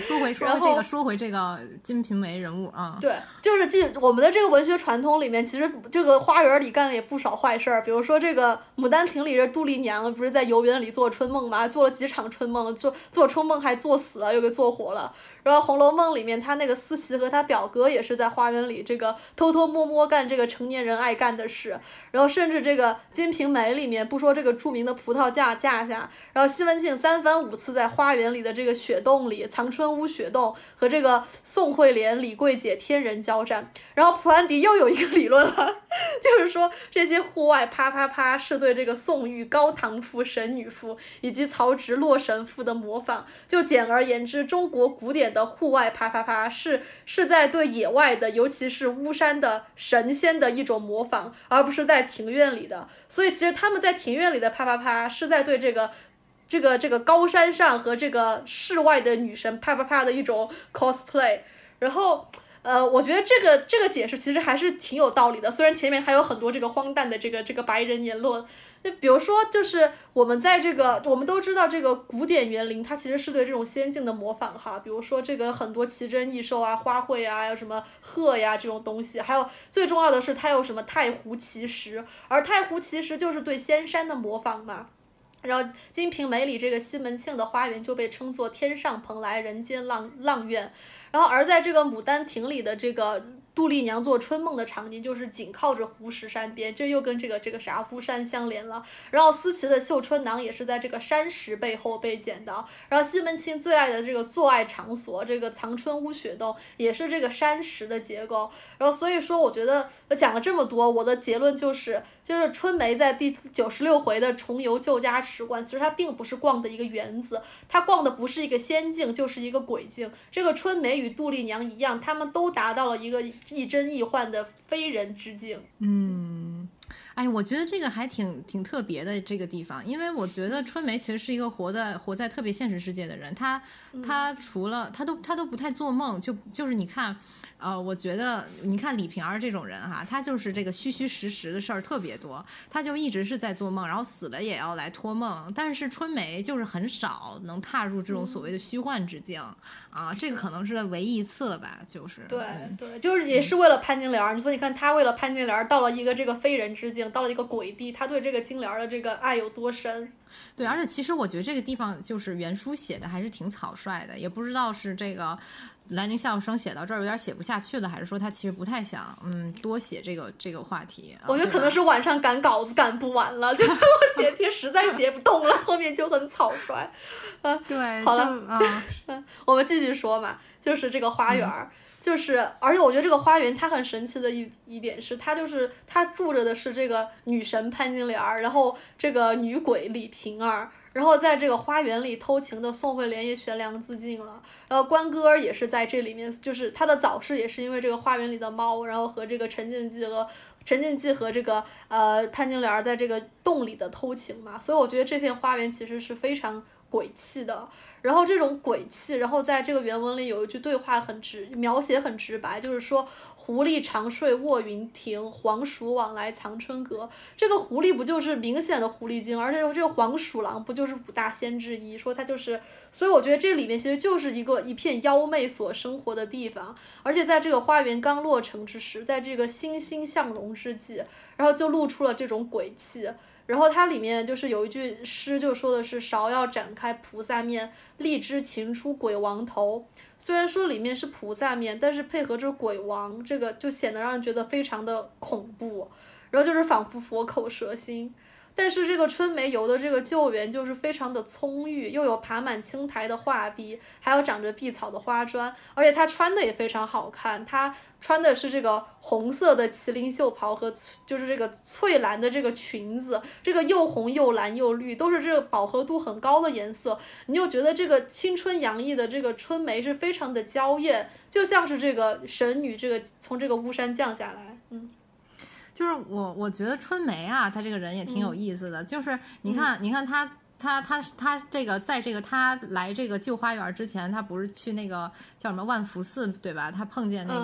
说回这个金瓶梅人物啊，对，就是我们的这个文学传统里面，其实这个花园里干了也不少坏事儿，比如说这个牡丹亭里这杜丽娘不是在游园里做春梦嘛，做了几场春梦，做春梦还做死了，又给做活了。然后《红楼梦》里面，他那个思琪和他表哥也是在花园里这个偷偷摸摸干这个成年人爱干的事。然后甚至这个《金瓶梅》里面不说这个著名的葡萄架下，然后西门庆3番5次在花园里的这个雪洞里，藏春屋雪洞和这个宋惠莲、李桂姐天人交战。然后普安迪又有一个理论了，就是说这些户外啪是对这个宋玉、高唐赋、沈女赋以及曹植《洛神赋》的模仿。就简而言之，中国古典的户外啪是在对野外的，尤其是巫山的神仙的一种模仿，而不是在庭院里的。所以其实他们在庭院里的啪是在对这个高山上和这个室外的女神啪的一种 cosplay。 然后我觉得这个解释其实还是挺有道理的，虽然前面还有很多这个荒诞的这个白人言论。那比如说，就是我们在这个，我们都知道这个古典园林，它其实是对这种仙境的模仿哈。比如说这个很多奇珍异兽啊、花卉啊，有什么鹤呀这种东西，还有最重要的是它有什么太湖奇石，而太湖奇石就是对仙山的模仿嘛。然后《金瓶梅》里这个西门庆的花园就被称作天上蓬莱、人间阆苑，然后而在这个《牡丹亭》里的这个杜丽娘做春梦的场景就是紧靠着湖石山边，这又跟这个啥巫山相连了。然后思琪的绣春囊也是在这个山石背后被捡的。然后西门庆最爱的这个做爱场所，这个藏春屋雪洞也是这个山石的结构。然后所以说，我觉得我讲了这么多，我的结论就是春梅在第96回的重游旧家池观，其实她并不是逛的一个园子，她逛的不是一个仙境，就是一个鬼境。这个春梅与杜丽娘一样，她们都达到了一个亦真亦幻的非人之境。哎，我觉得这个还挺特别的这个地方，因为我觉得春梅其实是一个活在特别现实世界的人，她除了她都不太做梦，就是你看我觉得你看李瓶儿这种人哈，他就是这个虚虚实实的事儿特别多，他就一直是在做梦，然后死了也要来托梦。但是春梅就是很少能踏入这种所谓的虚幻之境、啊，这个可能是唯一一次了吧，就是对对，就是也是为了潘金莲。你说你看他为了潘金莲到了一个这个非人之境，到了一个鬼地，他对这个金莲的这个爱有多深？对，而且其实我觉得这个地方就是原书写的还是挺草率的，也不知道是这个兰陵笑笑生写到这儿有点写不下去了，还是说他其实不太想多写这个话题。我觉得可能是晚上赶稿子赶不完了，就我写题实在写不动了，后面就很草率。对，好了，我们继续说嘛，就是这个花园。就是，而且我觉得这个花园它很神奇的一点是，它就是它住着的是这个女神潘金莲，然后这个女鬼李瓶儿，然后在这个花园里偷情的宋惠莲也悬梁自尽了，然后关歌也是在这里面，就是他的早逝也是因为这个花园里的猫，然后和这个陈近季和这个潘金莲在这个洞里的偷情嘛，所以我觉得这片花园其实是非常鬼气的。然后这种鬼气，然后在这个原文里有一句对话描写很直白，就是说狐狸长睡卧云亭，黄鼠往来藏春阁。这个狐狸不就是明显的狐狸精，而且这个黄鼠狼不就是五大仙之一，说他就是，所以我觉得这里面其实就是一片妖魅所生活的地方。而且在这个花园刚落成之时，在这个欣欣向荣之际，然后就露出了这种鬼气。然后它里面就是有一句诗，就说的是芍药展开菩萨面，荔枝擒出鬼王头。虽然说里面是菩萨面，但是配合着鬼王，这个就显得让人觉得非常的恐怖，然后就是仿佛佛口蛇心。但是这个春梅游的这个旧园就是非常的葱郁，又有爬满青苔的画壁，还有长着碧草的花砖，而且她穿的也非常好看，她穿的是这个红色的麒麟袖袍和就是这个翠蓝的这个裙子，这个又红又蓝又绿，都是这个饱和度很高的颜色，你就觉得这个青春洋溢的这个春梅是非常的娇艳，就像是这个神女这个从这个巫山降下来。就是我觉得春梅啊，她这个人也挺有意思的。就是你看她这个在这个她来这个旧花园之前，她不是去那个叫什么万福寺对吧？她碰见那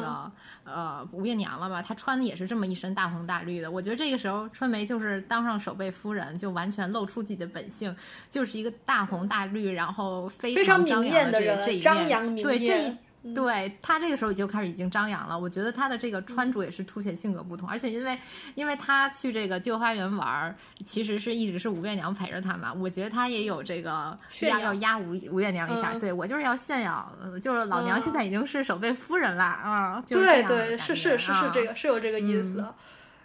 个吴月娘了嘛，她穿的也是这么一身大红大绿的。我觉得这个时候春梅就是当上守备夫人，就完全露出自己的本性，就是一个大红大绿，然后非常张扬的这一面。对这一。对，他这个时候就开始已经张扬了，我觉得他的这个穿着也是凸显性格不同，而且因为他去这个旧花园玩，其实是一直是吴月娘陪着他嘛，我觉得他也有这个要压吴月娘一下，对，我就是要炫耀，就是老娘现在已经是守备夫人了啊，就是这样的感觉。对对，是这个是有这个意思。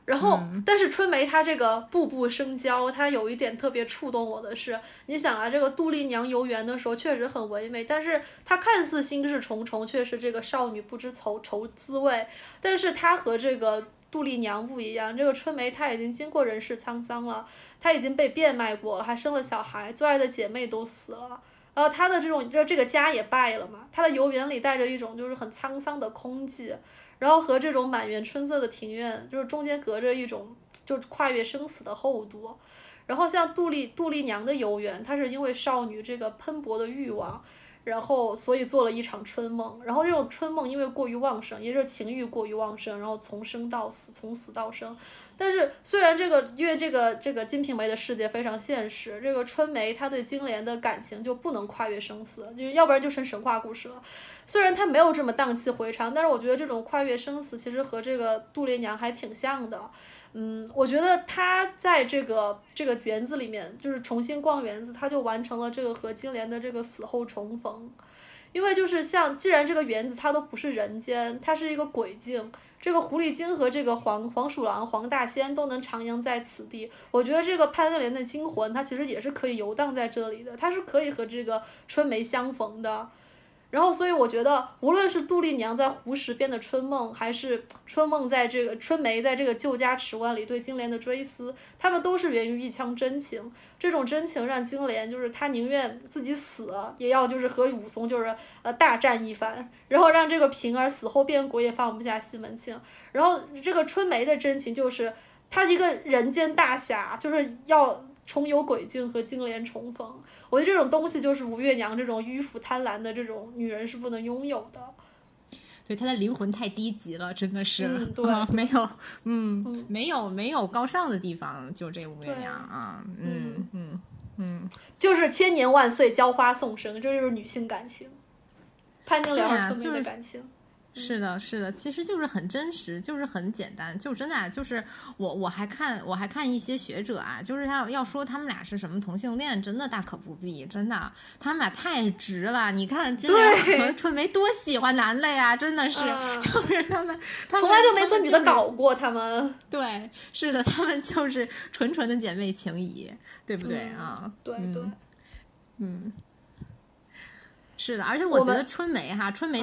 然后但是春梅她这个步步生娇，她有一点特别触动我的是，你想啊，这个杜丽娘游园的时候确实很唯美，但是她看似心事重重，却是这个少女不知愁滋味。但是她和这个杜丽娘不一样，这个春梅她已经经过人世沧桑了，她已经被变卖过了，还生了小孩，最爱的姐妹都死了，然后她的这个家也败了嘛，她的游园里带着一种就是很沧桑的空寂，然后和这种满园春色的庭院，就是中间隔着一种就是跨越生死的厚度。然后像杜丽娘的游园，她是因为少女这个喷薄的欲望，然后所以做了一场春梦，然后这种春梦因为过于旺盛，也就是情欲过于旺盛，然后从生到死，从死到生。但是虽然这个因为这个金瓶梅的世界非常现实，这个春梅她对金莲的感情就不能跨越生死，就要不然就成神话故事了。虽然她没有这么荡气回肠，但是我觉得这种跨越生死其实和这个杜丽娘还挺像的。我觉得她在这个园子里面，就是重新逛园子，她就完成了这个和金莲的这个死后重逢。因为就是像既然这个园子它都不是人间，它是一个鬼境，这个狐狸精和这个黄鼠狼黄大仙都能徜徉在此地，我觉得这个潘金莲的精魂它其实也是可以游荡在这里的，它是可以和这个春梅相逢的。然后所以我觉得无论是杜丽娘在湖石边的春梦，还是春梅在这个旧家池湾里对金莲的追思，他们都是源于一腔真情。这种真情让金莲就是她宁愿自己死也要就是和武松就是大战一番，然后让这个平儿死后变鬼也放不下西门庆。然后这个春梅的真情就是她一个人间大侠，就是要重游鬼境和金莲重逢。我觉得这种东西就是吴月娘这种迂腐贪婪的这种女人是不能拥有的。对，他的灵魂太低级了，真的是、嗯、对、啊、没有没有高尚的地方，就这五月娘啊，嗯，就是千年万岁浇花送生，这就是女性感情，潘金莲和春梅的感情。是的，是的，其实就是很真实，就是很简单，就真的、啊、就是我还看一些学者啊，就是他要说他们俩是什么同性恋，真的大可不必，真的他们俩太直了。你看金莲和春梅多喜欢男的呀，真的是、就是他们从来就没跟女的搞过，他们对，是的，他们就是纯纯的姐妹情谊，对不对啊？嗯、对对，嗯。是的，而且我觉得春梅哈，春梅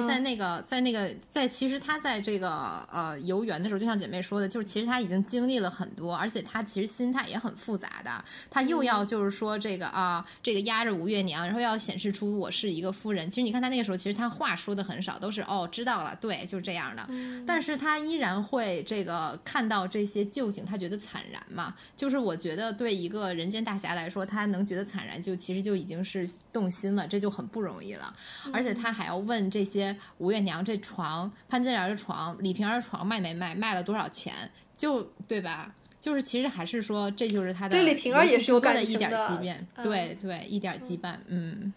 在其实她在这个游园的时候，就像姐妹说的，就是其实她已经经历了很多，而且她其实心态也很复杂的。她又要就是说这个啊、这个压着吴月娘，然后要显示出我是一个夫人。其实你看她那个时候，其实她话说的很少，都是哦知道了，对，就是这样的。但是她依然会这个看到这些旧景，她觉得惨然嘛。就是我觉得对一个人间大侠来说，她能觉得惨然，就其实就已经是动心了，这就很不容易了。而且他还要问这些吴月娘这床、潘金莲的床、李瓶儿的床卖没卖，卖了多少钱，就对吧？就是其实还是说，这就是他的对李瓶儿也是有感情的一点羁绊，对对，一点羁绊，嗯。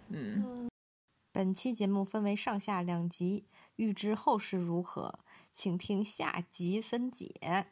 本期节目分为上下两集，欲知后事如何，请听下集分解。